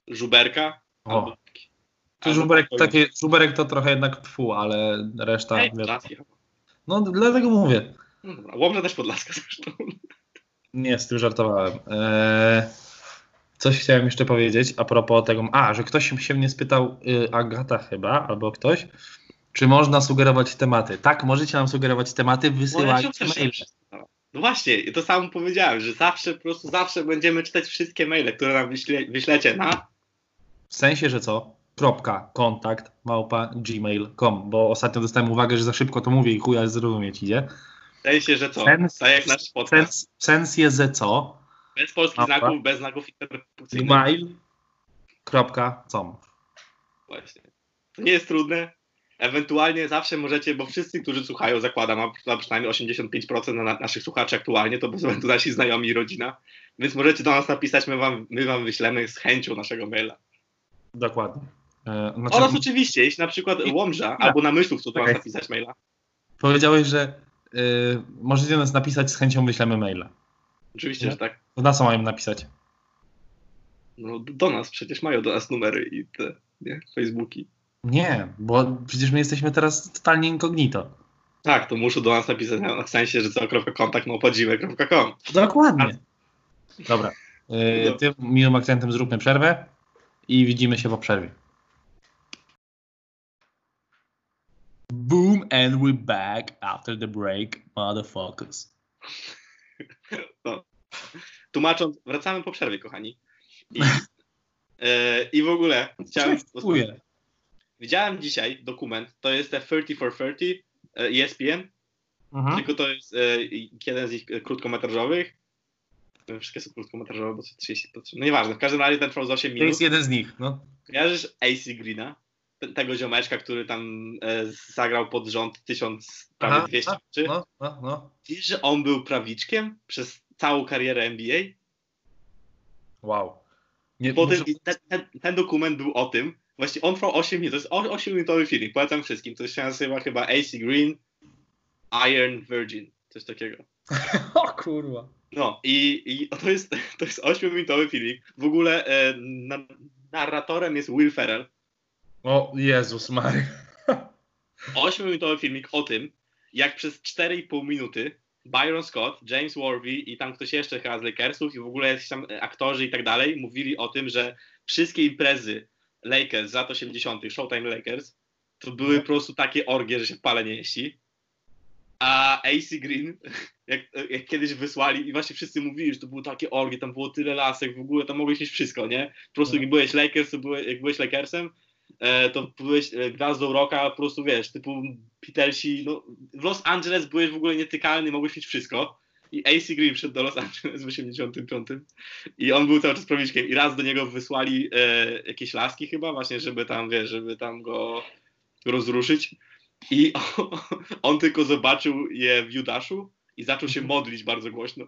żuberka. Albo... To żuberek, takie, żuberek to trochę jednak tfu, ale reszta... Ej, no dlatego mówię. No dobra, Łomża też Podlaska zresztą. Nie, z tym żartowałem. Eee, coś chciałem jeszcze powiedzieć a propos tego... A, że ktoś się mnie spytał, y, Agata chyba, albo ktoś... Czy można sugerować tematy? Tak, możecie nam sugerować tematy, wysyłajcie maile. No właśnie, to samo powiedziałem, że zawsze, po prostu zawsze będziemy czytać wszystkie maile, które nam wyśle, wyślecie na... W sensie, że co? kontakt małpa gmail kropka com, bo ostatnio dostałem uwagę, że za szybko to mówię i chuja zrozumieć idzie. Wydaje się, że co? Sens, tak jak nasz podcast. Sens, sens jest ze co? Bez polskich małpa. znaków, bez znaków interpunkcyjnych. Gmail kropka com. Właśnie. To nie jest trudne. Ewentualnie zawsze możecie, bo wszyscy, którzy słuchają, zakładam, a przynajmniej osiemdziesiąt pięć procent na, na naszych słuchaczy aktualnie, to bez względu nasi znajomi i rodzina, więc możecie do nas napisać, my wam, my wam wyślemy z chęcią naszego maila. Dokładnie. E, znaczy... Oraz oczywiście, jeśli na przykład Łomża I... albo Namysłów, to do nas napisać maila. Powiedziałeś, że y, możecie nas napisać, z chęcią wyślemy maila. Oczywiście, no? Że tak. Do nas mają napisać. No do nas, przecież mają do nas numery i te, nie? Facebooki. Nie, bo przecież my jesteśmy teraz totalnie incognito. Tak, to muszą do nas napisać na sensie, że co kropka kontakt małpa gmail kropka com. Dokładnie. A... Dobra, yy, tym miłym akcentem zróbmy przerwę i widzimy się po przerwie. Boom and we're back after the break, motherfuckers. No. Tłumacząc, wracamy po przerwie, kochani. I, yy, i w ogóle chciałem... Widziałem dzisiaj dokument, to jest te thirty for thirty E S P N, mhm. tylko to jest e, jeden z ich krótkometrażowych. Wszystkie są krótkometrażowe, bo są trzydzieści, no nieważne, w każdym razie ten trwał z osiem minut. To jest jeden z nich, no. Kojarzysz A C Greena, tego ziomeczka, który tam e, zagrał pod rząd tysiąc dwieście rzeczy? No, no, no. Wiesz, że on był prawiczkiem przez całą karierę N B A? Wow. Nie, Potem muszę... ten, ten, ten dokument był o tym. Właściwie on trwał osiem minut, to jest ośmiominutowy filmik, polecam wszystkim. To jest chyba, chyba A C Green, Iron Virgin, coś takiego. O kurwa. No i, i to jest, to jest ośmiominutowy filmik. W ogóle e, na, narratorem jest Will Ferrell. O Jezus Mary. ośmiominutowy filmik o tym, jak przez cztery i pół minuty Byron Scott, James Worthy i tam ktoś jeszcze chyba z Lakersów i w ogóle jacyś tam aktorzy i tak dalej mówili o tym, że wszystkie imprezy Lakers z lat osiemdziesiątych, Showtime Lakers, to były po prostu takie orgie, że się w pale nie jeści. A A C Green, jak, jak kiedyś wysłali i właśnie wszyscy mówili, że to były takie orgie, tam było tyle lasek, w ogóle tam mogłeś mieć wszystko, nie? Po prostu jak byłeś Lakers, to byłeś, jak byłeś Lakersem, to byłeś gwiazdą rocka, po prostu wiesz, typu Pitelsi, no w Los Angeles byłeś w ogóle nietykalny, mogłeś mieć wszystko. I A C Green przyszedł do Los Angeles w osiemdziesiątym piątym i on był cały czas prawiczkiem i raz do niego wysłali e, jakieś laski chyba właśnie, żeby tam, wiesz, żeby tam go rozruszyć i o, on tylko zobaczył je w Judaszu i zaczął się modlić bardzo głośno.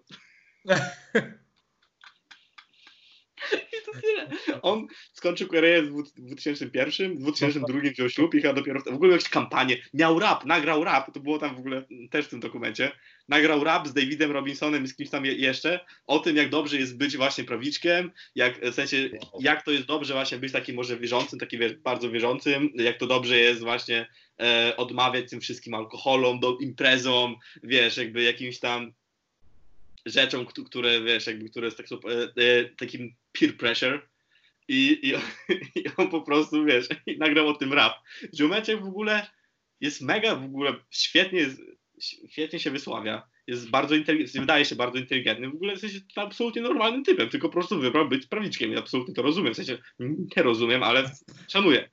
I to tyle. On skończył karierę w dwutysięcznym pierwszym, w dwutysięcznym drugim wziął ślub i chyba dopiero w ogóle jakąś kampanię. Miał rap, nagrał rap, to było tam w ogóle też w tym dokumencie. Nagrał rap z Davidem Robinsonem i z kimś tam jeszcze o tym, jak dobrze jest być właśnie prawiczkiem, jak, w sensie, jak to jest dobrze właśnie być takim może wierzącym, takim bardzo wierzącym, jak to dobrze jest właśnie e, odmawiać tym wszystkim alkoholom, do, imprezom, wiesz, jakby jakimś tam rzeczą, które wiesz, jakby, które jest tak, e, takim peer pressure i, i, i on po prostu, wiesz, i nagrał o tym rap. Ziomeczek w ogóle jest mega, w ogóle świetnie, świetnie się wysławia, jest bardzo inteligentny, wydaje się bardzo inteligentny, w ogóle w sensie absolutnie normalnym typem, tylko po prostu wybrał być prawiczkiem i absolutnie to rozumiem, w sensie nie rozumiem, ale szanuję.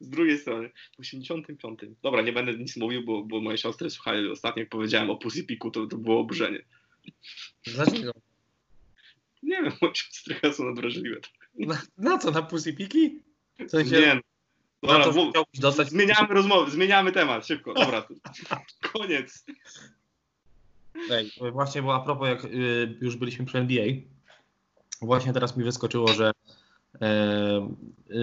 Z drugiej strony, w osiemdziesiątym piątym. Dobra, nie będę nic mówił, bo, bo moje siostry słuchały ostatnio, jak powiedziałem o Pussy Piku, to, to było oburzenie. Dlaczego? Nie wiem, moje siostry są nadwrażliwe. Na, na co? Na Pussy Piki? W sensie, nie. Dobra, to bo, dostać... zmieniamy rozmowę, zmieniamy temat, szybko. Dobra, koniec. Ej, właśnie, bo a propos, jak y, już byliśmy przy N B A, właśnie teraz mi wyskoczyło, że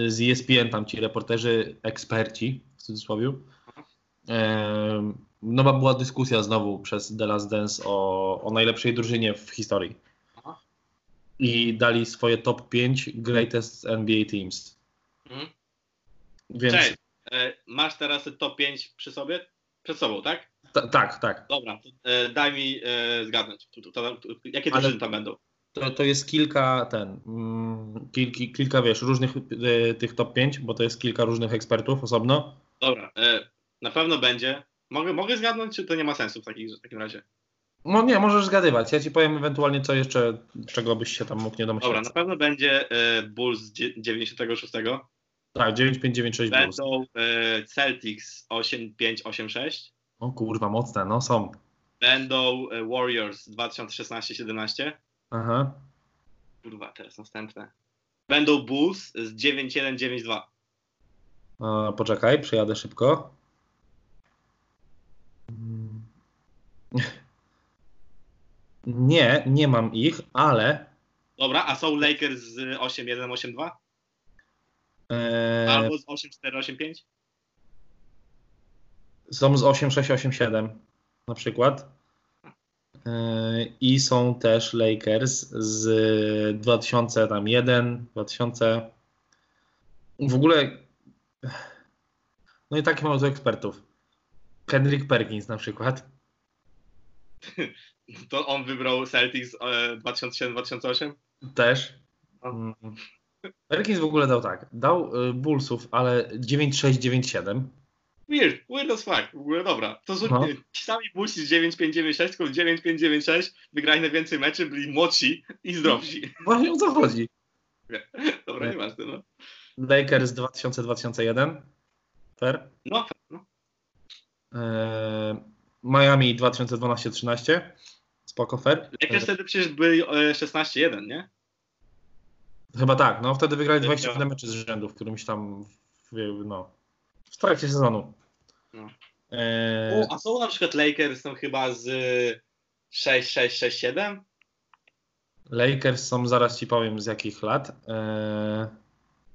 z E S P N tam ci reporterzy, eksperci w cudzysłowie, no bo była dyskusja znowu przez The Last Dance o, o najlepszej drużynie w historii i dali swoje top pięć greatest N B A teams. Mhm. Więc... Cześć, masz teraz top pięć przy sobie? Przed sobą, tak? Ta, tak, tak. Dobra, daj mi zgadnąć, jakie drużyny Ale... tam będą. To, to jest kilka ten, mm, kilki, kilka wiesz, różnych y, tych top pięć, bo to jest kilka różnych ekspertów osobno. Dobra, y, na pewno będzie. Mogę, mogę zgadnąć, czy to nie ma sensu w, taki, w takim razie? No nie, możesz zgadywać. Ja ci powiem ewentualnie, co jeszcze, czego byś się tam mógł nie domyślać. Dobra, na pewno będzie y, Bulls dziewięćdziesiątego szóstego. Tak, dziewięć pięć dziewięć sześć Bulls. Będą y, Celtics osiem pięć osiem sześć. O kurwa, mocne, no są. Będą y, Warriors dwa tysiące szesnaście siedemnaście. Aha. Kurwa, teraz następne. Będą Bulls z dziewięć jeden dziewięć dwa. A, poczekaj, przyjadę szybko. Nie, nie mam ich, ale... Dobra, a są Lakers z osiem jeden osiem dwa? Eee... Albo z osiem cztery osiem pięć? Są z osiem sześć osiem siedem na przykład. Eee, I są też Lakers z dwa tysiące jeden, dwa tysiące... W ogóle... No i takich mamy tu ekspertów. Kendrick Perkins na przykład. To on wybrał Celtics dwa tysiące siedem dwa tysiące osiem? Też. No. Perkins w ogóle dał tak. Dał y, Bullsów, ale dziewięć sześć dziewięć siedem. Weird, weird as fuck. W ogóle dobra. To są no. Ci sami Bullsi z dziewięć pięć dziewięć sześć, tylko dziewięć pięć dziewięć sześć wygrali najwięcej meczy, byli młodsi i zdrowsi. Właśnie o co chodzi? Dobra, nie masz ty, no. Lakers dwa tysiące dwa tysiące jeden. Fair? No, fair. No. Eee... Miami dwa tysiące dwanaście trzynaście, spoko, fair. Lakers wtedy przecież byli szesnaście jeden, nie? Chyba tak, no wtedy wygrali dwadzieścia siedem meczy z rzędu, w którymś tam, no, w trakcie sezonu. No. E... O, a są na przykład Lakers są chyba z sześć sześć sześć siedem? Lakers są, zaraz ci powiem z jakich lat. E...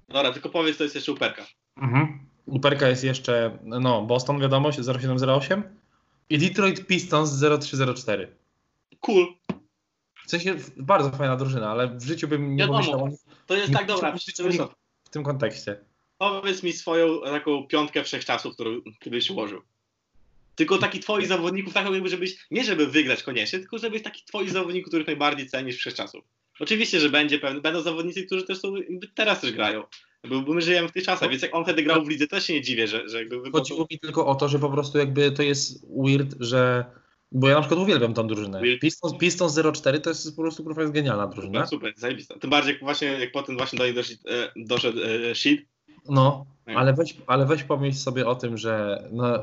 Dobra, tylko powiedz, to jest jeszcze Uperka. Mhm. Uperka jest jeszcze, no, Boston wiadomo, zero siedem zero osiem. I Detroit Pistons zero trzy zero cztery. Cool. W sensie bardzo fajna drużyna, ale w życiu bym nie pomyślał. To jest tak dobra. W tym kontekście. Powiedz mi swoją taką piątkę wszechczasów, którą kiedyś ułożył. Tylko taki twoich zawodników, tak jakby żebyś, nie żeby wygrać koniecznie, tylko żebyś taki twoich zawodników, których najbardziej cenisz wszechczasów. Oczywiście, że będzie pewne, będą zawodnicy, którzy też są, teraz też grają. Bo my żyjemy w tych czasach, więc jak on wtedy grał w lidze, też się nie dziwię, że, że jakby... Chodziło mi tylko o to, że po prostu jakby to jest weird, że... Bo ja na przykład uwielbiam tą drużynę. Pistons, Pistons zero cztery to jest po prostu kurwa, jest genialna drużyna. Super, zajebista. Tym bardziej jak właśnie jak potem właśnie do niej doszedł, e, doszedł e, shit. No, ale weź, ale weź pomyśl sobie o tym, że no,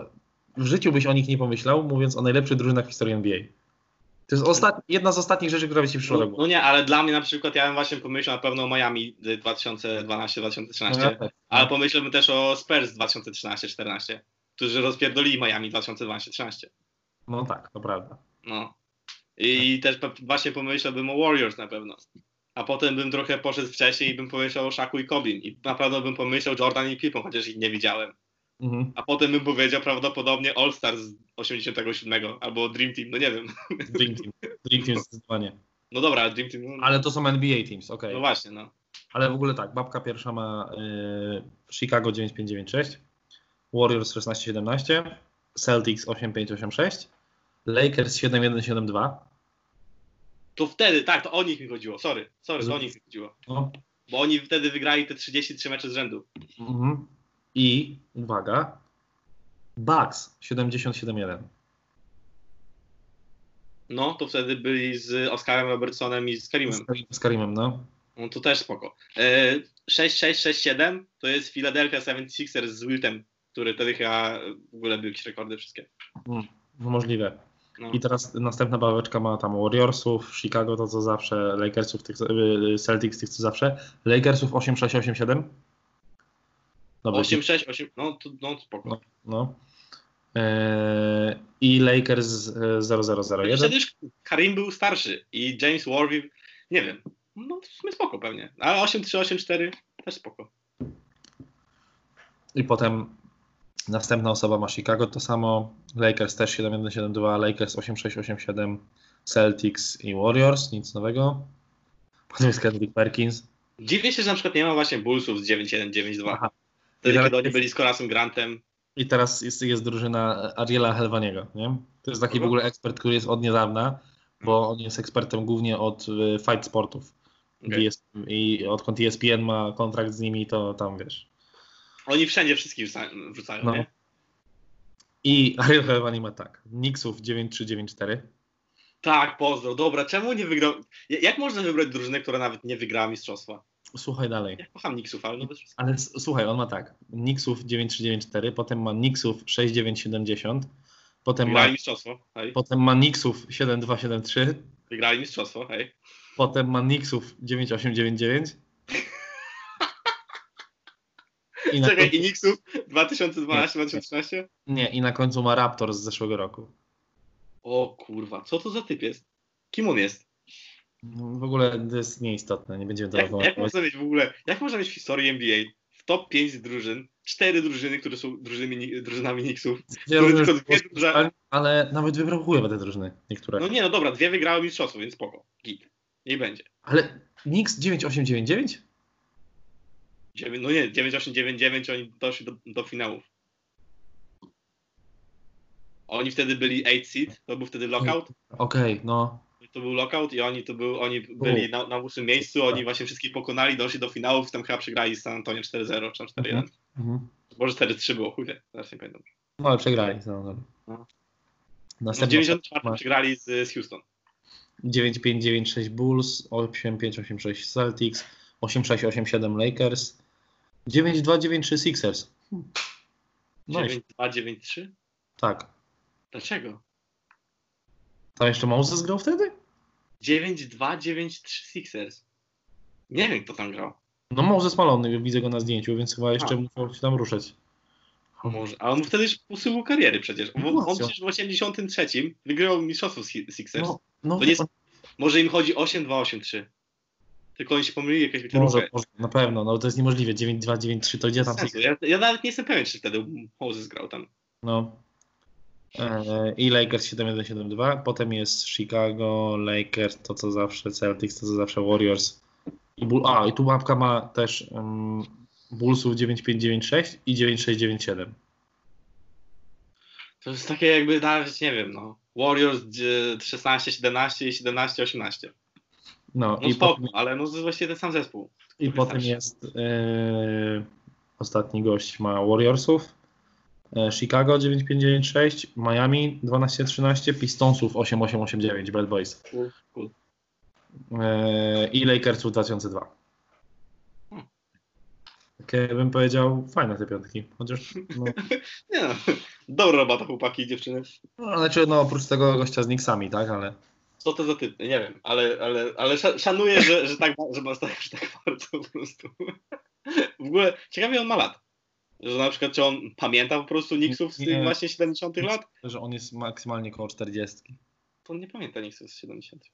w życiu byś o nich nie pomyślał, mówiąc o najlepszych drużynach w historii N B A. To jest ostatni, jedna z ostatnich rzeczy, która by ci przyszła do głowy. No nie, ale dla mnie na przykład, ja bym właśnie pomyślał na pewno o Miami dwa tysiące dwanaście dwa tysiące trzynaście, no, tak, ale tak. Pomyślałbym też o Spurs dwa tysiące trzynaście czternaście, którzy rozpierdolili Miami dwa tysiące dwanaście trzynaście. No tak, to prawda. No. I tak. Też właśnie pomyślałbym o Warriors na pewno. A potem bym trochę poszedł wcześniej i bym pomyślał o Shaku i Kobim. I na pewno bym pomyślał Jordan i Pippen, chociaż ich nie widziałem. Mhm. A potem bym powiedział prawdopodobnie All Stars z osiemdziesiątego siódmego albo Dream Team, no nie wiem. Dream Team, Dream Team zdecydowanie. No dobra, Dream Team... No. Ale to są N B A Teams, okej. Okay. No właśnie, no. Ale w ogóle tak, babka pierwsza ma y, Chicago dziewięć pięć dziewięć sześć, Warriors szesnaście siedemnaście, Celtics osiem pięć osiem sześć, Lakers siedem jeden siedem dwa. To wtedy, tak, to o nich mi chodziło, sorry, sorry, to o nich mi chodziło. No. Bo oni wtedy wygrali te trzydzieści trzy mecze z rzędu. Mhm. I, uwaga, Bucks siedemdziesiąt siedem jeden. No, to wtedy byli z Oscarem Robertsonem i z Karimem. Z Karimem, no. No to też spoko. E, sześć sześć sześć siedem to jest Philadelphia seventy-sixers z Wiltem, który wtedy chyba w ogóle bił jakieś rekordy wszystkie. Mm, możliwe. No. I teraz następna bałeczka ma tam Warriorsów, Chicago to co zawsze, Lakersów, tych, Celtics tych co zawsze, Lakersów osiem sześć osiem siedem. osiem sześć osiem, no to no, spoko. No, no. Eee, I Lakers zero zero zero jeden. Wtedy już Karim był starszy i James Worthy, nie wiem, no w sumie spoko pewnie, ale osiem trzy osiem cztery też spoko. I potem następna osoba ma Chicago to samo, Lakers też siedem jeden siedem dwa, Lakers osiem sześć osiem siedem, Celtics i Warriors, nic nowego. Potem jest Kendrick Perkins. Dziwię się, że na przykład nie ma właśnie Bullsów z dziewięć jeden dziewięć dwa. Wtedy, teraz, kiedy oni byli z Corasem Grantem. I teraz jest, jest drużyna Ariela Helwaniego, nie? To jest taki w ogóle ekspert, który jest od niedawna, bo on jest ekspertem głównie od fight sportów. Okay. I, I odkąd E S P N ma kontrakt z nimi, to tam wiesz. Oni wszędzie wszystkich wrzucają, no. Nie? I Ariel Helwani ma tak. Knicksów dziewięć trzy dziewięć cztery. Tak, pozdro. Dobra, czemu nie wygrał? Jak można wybrać drużynę, która nawet nie wygrała mistrzostwa? Słuchaj dalej. Ja kocham Knicksów, ale... Ale słuchaj, on ma tak. Knicksów dziewięć trzy dziewięć cztery, potem ma Knicksów sześć dziewięć siedem zero, potem Wygrali ma... mistrzostwo, hej. Potem ma Knicksów siedem dwa siedem trzy. Wygrali mistrzostwo, hej. Potem ma Knicksów dziewięć osiem dziewięć dziewięć. I na Czekaj, końcu... i Knicksów dwa tysiące dwanaście dwa tysiące trzynaście? Nie, i na końcu ma Raptor z zeszłego roku. O kurwa, co to za typ jest? Kim on jest? W ogóle to jest nieistotne, nie będziemy tego rozmawiać. Jak można mieć w ogóle, jak można mieć w historii N B A w top pięć drużyn, cztery drużyny, które są drużynymi, drużynami Knicksów, ja które tylko dwie drużyny... Ale nawet wybrał chujowe te drużyny, niektóre. No nie, no dobra, dwie wygrały mistrzostwo, więc spoko, git, niech będzie. Ale Knicks dziewięć osiem dziewięć dziewięć? No nie, dziewięć osiem dziewięć dziewięć oni doszli do, do finałów. Oni wtedy byli eight seed, to był wtedy lockout. Okej, okay, no. To był lockout i oni, to był, oni byli na, na ósmym miejscu, oni właśnie wszystkich pokonali, doszli do finałów, tam chyba przegrali z San Antonio cztery zero czy cztery jeden. Mm-hmm. Może cztery trzy było, chuj wie, teraz nie pamiętam. No ale przegrali z San Antonio. No. W dziewięćdziesiątym czwartym przegrali z, z Houston. dziewięć pięć dziewięć sześć Bulls, osiem pięć osiem sześć Celtics, osiem sześć osiem siedem Lakers, dziewięć dwa dziewięć trzy Sixers. Hmm. No dziewięć dwa dziewięć trzy? Tak. Dlaczego? Tam jeszcze Moses grał wtedy? dziewięć dwa dziewięć trzy Sixers. Nie wiem, kto tam grał. No Moses malony, widzę go na zdjęciu, więc chyba jeszcze a. musiał się tam ruszać. A może, ale on wtedy już usyłał kariery przecież. On, on przecież w osiemdziesiątym trzecim wygrywał mistrzostwo Sixers. No, no, to nie jest, może im chodzi osiem dwa osiem trzy. Tylko oni się pomylili jakieś literówkę. Może, na pewno, no to jest niemożliwe. dziewięć dwa dziewięć trzy to gdzie tam... Ja, ja nawet nie jestem pewien, czy wtedy Moses grał tam. No. I Lakers siedem jeden siedem dwa, potem jest Chicago, Lakers, to co zawsze, Celtics, to co zawsze, Warriors. I Bull, a, i tu mapka ma też um, Bullsów dziewięć pięć dziewięć sześć i dziewięć sześć dziewięć siedem. To jest takie jakby, nawet nie wiem, no. Warriors szesnaście siedemnaście i siedemnaście osiemnaście. No, no i spoko, potem, ale no to jest właściwie ten sam zespół. I potem jest yy, ostatni gość ma Warriorsów. Chicago dziewięć pięć dziewięć sześć, Miami dwanaście trzynaście, Pistonsów osiem osiem osiem dziewięć, Bad Boys. Cool, cool. I Lakers dwa tysiące dwa. Hmm. Tak bym powiedział, fajne te piątki, chociaż... No. Nie no, dobra robota chłopaki i dziewczyny. No, znaczy, no oprócz tego gościa z Knicksami, tak, ale... Co to za typ? Nie wiem, ale, ale, ale szanuję, że, że, tak, że, tak, że tak bardzo po prostu. W ogóle ciekawie on ma lat. Że na przykład, czy on pamięta po prostu Knicksów z tych właśnie siedemdziesiątych lat? Że on jest maksymalnie koło czterdziestki. To on nie pamięta Knicksów z siedemdziesiątych.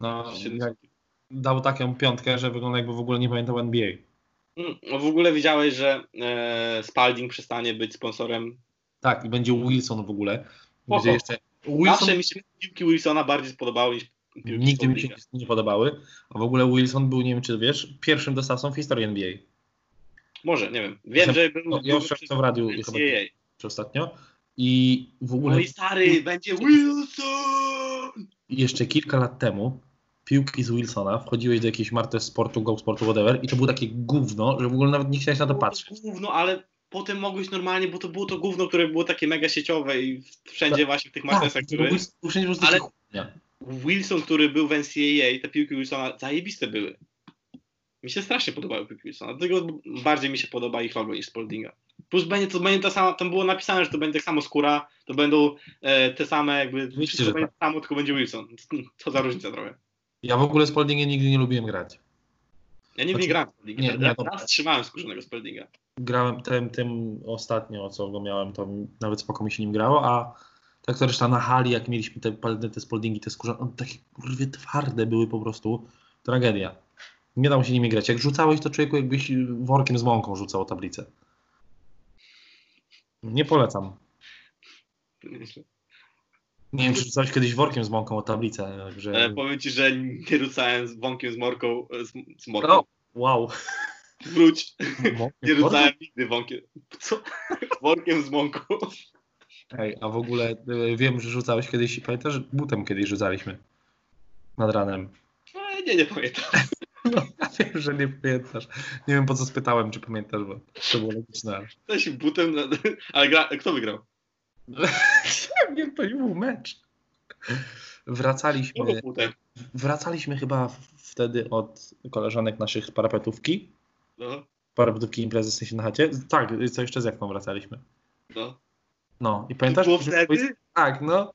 No, siedemdziesiątych. Dał taką piątkę, że wygląda jakby w ogóle nie pamiętał N B A. No, w ogóle widziałeś, że e, Spalding przestanie być sponsorem? Tak, i będzie Wilson w ogóle. Będzie jeszcze Wilson... Zawsze mi się piłki Wilsona bardziej spodobały niż piłki Nigdy mi się nie podobały. A w ogóle Wilson był, nie wiem czy wiesz, pierwszym dostawcą w historii N B A. Może, nie wiem. Wiem, ja że był... No, ja już to w radiu chyba czy ostatnio. I w ogóle... Mój stary, będzie Wilson! Jeszcze kilka lat temu piłki z Wilsona, wchodziłeś do jakiejś Marty Sportu, Go Sportu, whatever i to było takie gówno, że w ogóle nawet nie chciałeś na to patrzeć. Gówno, ale potem mogłeś normalnie, bo to było to gówno, które było takie mega sieciowe i wszędzie Ta, właśnie w tych Martesach, które... Ale Wilson, który był w N C A A, te piłki Wilsona zajebiste były. Mi się strasznie podobały piłki Wilsona, dlatego bardziej mi się podoba ich logo niż Spaldinga. Plus będzie to będzie ta sama, tam było napisane, że to będzie tak samo skóra, to będą e, te same jakby, wszystko będzie tak samo, tylko będzie Wilson. Co za różnica trochę. Ja w ogóle Spaldingiem nigdy nie lubiłem grać. Ja nigdy znaczy, nie grałem Spaldingiem, nie, ja, ja trzymałem skórzanego Spaldinga. Grałem tym, tym ostatnio, co go miałem, to nawet spoko mi się nim grało, a tak to reszta na hali, jak mieliśmy te, te Spaldingi, te skórzane, one takie kurwie twarde były po prostu, tragedia. Nie dało się nimi grać. Jak rzucałeś, to człowieku jakbyś workiem z mąką rzucał tablicę. Nie polecam. Nie wiem, czy rzucałeś kiedyś workiem z mąką o tablicę. Że... E, powiem ci, że nie rzucałem z workiem z morką. Z, z morką. O, wow. Wróć. Nie rzucałem nigdy workiem. Co? Workiem z mąką. Ej, a w ogóle wiem, że rzucałeś kiedyś, pamiętasz, butem kiedyś rzucaliśmy. Nad ranem. E, nie, nie pamiętam. No, ja wiem, że nie pamiętasz. Nie wiem po co spytałem, czy pamiętasz, bo to było logiczne. Jesteś butem, na... ale gra... kto wygrał? Nie, to nie był mecz. Wracaliśmy, wracaliśmy chyba wtedy od koleżanek naszych z parapetówki. No. Parapetówki imprezy w sensie na chacie. Tak, co jeszcze z jaką wracaliśmy. No. No i pamiętasz? Było wtedy? Tak, no.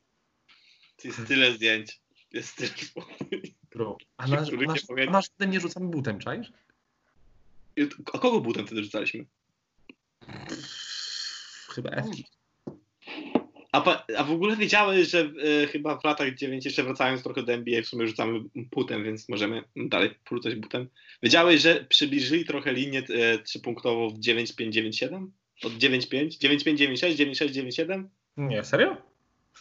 To jest tyle zdjęć. Jest tyle wspomnień. A nasz, nasz, nasz wtedy nie rzucamy butem, czaisz? A kogo butem wtedy rzucaliśmy? Chyba Ewki. A, pa, a w ogóle wiedziałeś, że y, chyba w latach dziewięćdziesiątych jeszcze wracając trochę do N B A, w sumie rzucamy butem, więc możemy dalej porzucać butem. Wiedziałeś, że przybliżyli trochę linię y, trzypunktową w dziewięć pięć dziewięć siedem? Od dziewięć pięć dziewięć pięć dziewięć sześć dziewięć sześć dziewięć siedem? Nie, serio?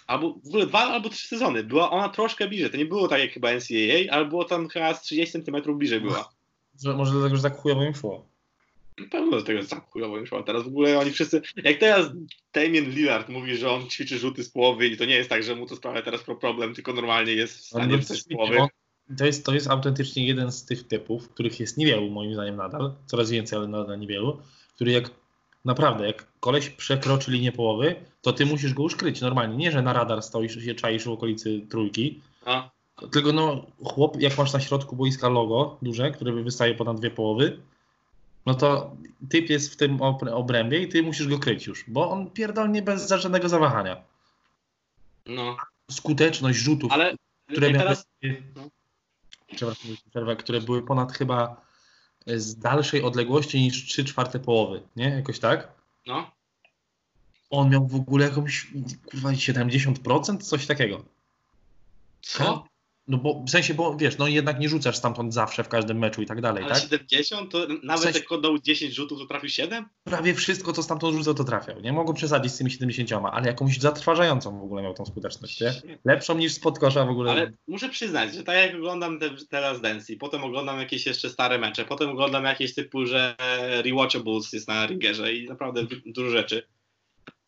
Albo w ogóle dwa albo trzy sezony. Była ona troszkę bliżej. To nie było tak jak chyba N C A A, ale było tam chyba z trzydzieści centymetrów bliżej była. Że, może dlatego, że tak chujowo im szło. Na pewno do tego tak chujowo im szło. Teraz w ogóle oni wszyscy... Jak teraz Damian Lillard mówi, że on ćwiczy rzuty z połowy i to nie jest tak, że mu to sprawia teraz problem, tylko normalnie jest w stanie coś z połowy. To jest, to jest autentycznie jeden z tych typów, których jest niewielu moim zdaniem nadal. Coraz więcej, ale nadal niewielu. Który jak... Naprawdę, jak koleś przekroczy linię połowy, to ty musisz go uszkryć normalnie. Nie, że na radar stoisz, się czaisz w okolicy trójki. A. Tylko no, chłop, jak masz na środku boiska logo duże, które wystaje ponad dwie połowy, no to typ jest w tym obrębie i ty musisz go kryć już, bo on pierdolnie bez żadnego zawahania. No. Skuteczność rzutów, ale które, miały, teraz... no. które były ponad chyba... z dalszej odległości niż trzy czwarte połowy, nie? Jakoś tak? No. On miał w ogóle jakąś, kurwa, siedemdziesiąt procent? Coś takiego. Co? No bo, w sensie, bo wiesz, no jednak nie rzucasz stamtąd zawsze w każdym meczu i tak dalej, ale tak? siedemdziesiąt? To nawet w sensie, jak oddał dziesięć rzutów, to trafił siedem? Prawie wszystko, co stamtąd rzucał, to trafiał. Nie mogą przesadzić z tymi siedemdziesięcioma, ale jakąś zatrważającą w ogóle miał tą skuteczność, nie? Lepszą niż spod kosza w ogóle. Ale muszę przyznać, że tak jak oglądam te, te Last Dance, potem oglądam jakieś jeszcze stare mecze, potem oglądam jakieś typu, że Rewatchables jest na ringerze i naprawdę dużo rzeczy.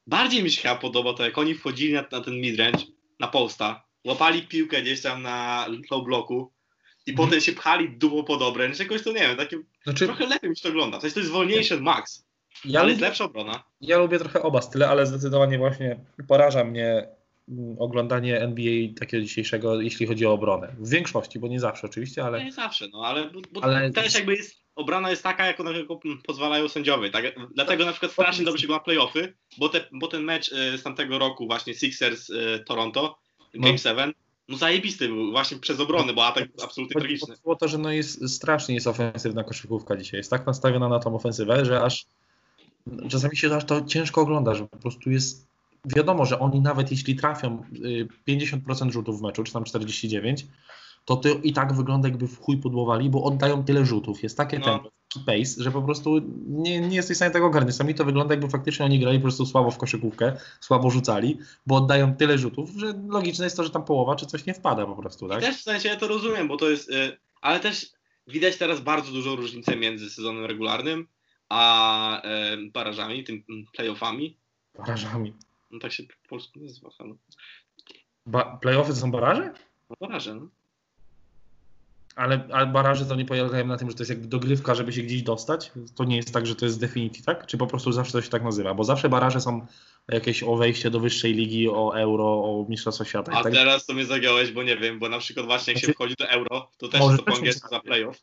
Bardziej mi się chyba podoba to, jak oni wchodzili na, na ten midrange, na posta, łapali piłkę gdzieś tam na low bloku i hmm. potem się pchali dupą pod obręcz. Jakoś to, nie wiem, takie znaczy, trochę lepiej mi się to ogląda. W sensie to jest wolniejsze od Max, ja ale lubię, jest lepsza obrona. Ja lubię trochę oba style, ale zdecydowanie właśnie poraża mnie oglądanie N B A takiego dzisiejszego, jeśli chodzi o obronę. W większości, bo nie zawsze oczywiście, ale... Nie zawsze, no, ale, bo, bo ale... też jakby jest... Obrona jest taka, jak ona pozwalają sędziowie. Tak? Dlatego na przykład strasznie dobrze się gra playoffy, bo, te, bo ten mecz y, z tamtego roku właśnie Sixers-Toronto y, Game siedem, no zajebisty był właśnie przez obronę, bo atak absolutnie chodzi, tragiczny. Było to, że no jest, strasznie jest ofensywna koszykówka dzisiaj. Jest tak nastawiona na tą ofensywę, że aż czasami się aż to ciężko ogląda, że po prostu jest wiadomo, że oni nawet jeśli trafią pięćdziesiąt procent rzutów w meczu, czy tam czterdzieści dziewięć, to, to i tak wygląda jakby w chuj podłowali, bo oddają tyle rzutów. Jest takie no. tempo, taki pace, że po prostu nie, nie jesteś w stanie tego ogarnąć. Sami to wygląda jakby faktycznie oni grali po prostu słabo w koszykówkę, słabo rzucali, bo oddają tyle rzutów, że logiczne jest to, że tam połowa czy coś nie wpada po prostu. Tak? I też w sensie ja to rozumiem, bo to jest, yy, ale też widać teraz bardzo dużą różnicę między sezonem regularnym a yy, barażami, tym playoffami. Barażami. No tak się po polsku nazywa. No. Ba- playoffy to są baraże? No baraże, no. Ale, ale baraże to nie polegają na tym, że to jest jakby dogrywka, żeby się gdzieś dostać? To nie jest tak, że to jest definitive, tak? Czy po prostu zawsze to się tak nazywa? Bo zawsze baraże są jakieś o wejście do wyższej ligi, o euro, o mistrzostwo świata. A tak? Teraz to mnie zagiąłeś, bo nie wiem, bo na przykład właśnie jak znaczy, się wchodzi do euro, to też to po angielsku za playoff.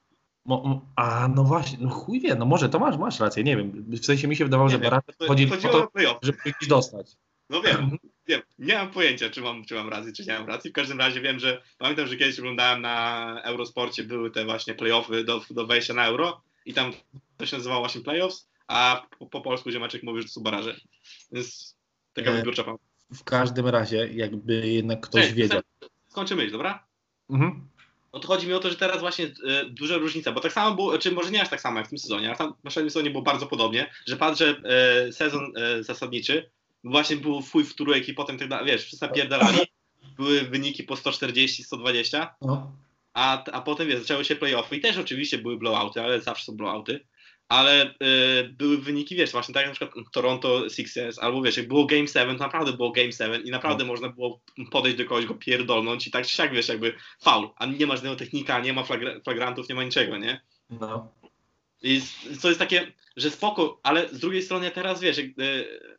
Mo, a no właśnie, no chuj wie, no może to masz, masz rację, nie wiem. W sensie mi się wydawało, nie że wiem, baraże to, chodzi o to, żeby gdzieś dostać. No wiem, wiem, nie mam pojęcia, czy mam, czy mam rację, czy nie mam racji. W każdym razie wiem, że pamiętam, że kiedyś oglądałem na Eurosporcie, były te właśnie playoffy do, do wejścia na Euro i tam to się nazywało właśnie playoffs, a po, po polsku ziomeczek mówi, że to są baraże. Więc taka wybiórcza pamięć. W każdym razie, jakby jednak ktoś Cześć, wiedział. Skończymy już, dobra? Mhm. No to chodzi mi o to, że teraz właśnie y, duża różnica, bo tak samo było, czy może nie aż tak samo jak w tym sezonie, ale tam w poprzednim sezonie było bardzo podobnie, że patrzę y, sezon y, zasadniczy, właśnie był fuj w turek i potem tak dalej, wiesz, wszyscy napierdalali, były wyniki po sto czterdzieści, sto dwadzieścia, a, a potem, wiesz, zaczęły się play-offy i też oczywiście były blowouty, ale zawsze są blowouty, ale y, były wyniki, wiesz, właśnie tak jak na przykład Toronto Sixers, albo wiesz, jak było Game siedem, to naprawdę było Game siedem i naprawdę no. można było podejść do kogoś, go pierdolnąć i tak czy siak, wiesz, jakby faul, a nie ma żadnego technika, nie ma flagra- flagrantów, nie ma niczego, nie? No. I co jest takie, że spoko, ale z drugiej strony teraz, wiesz, jak, y,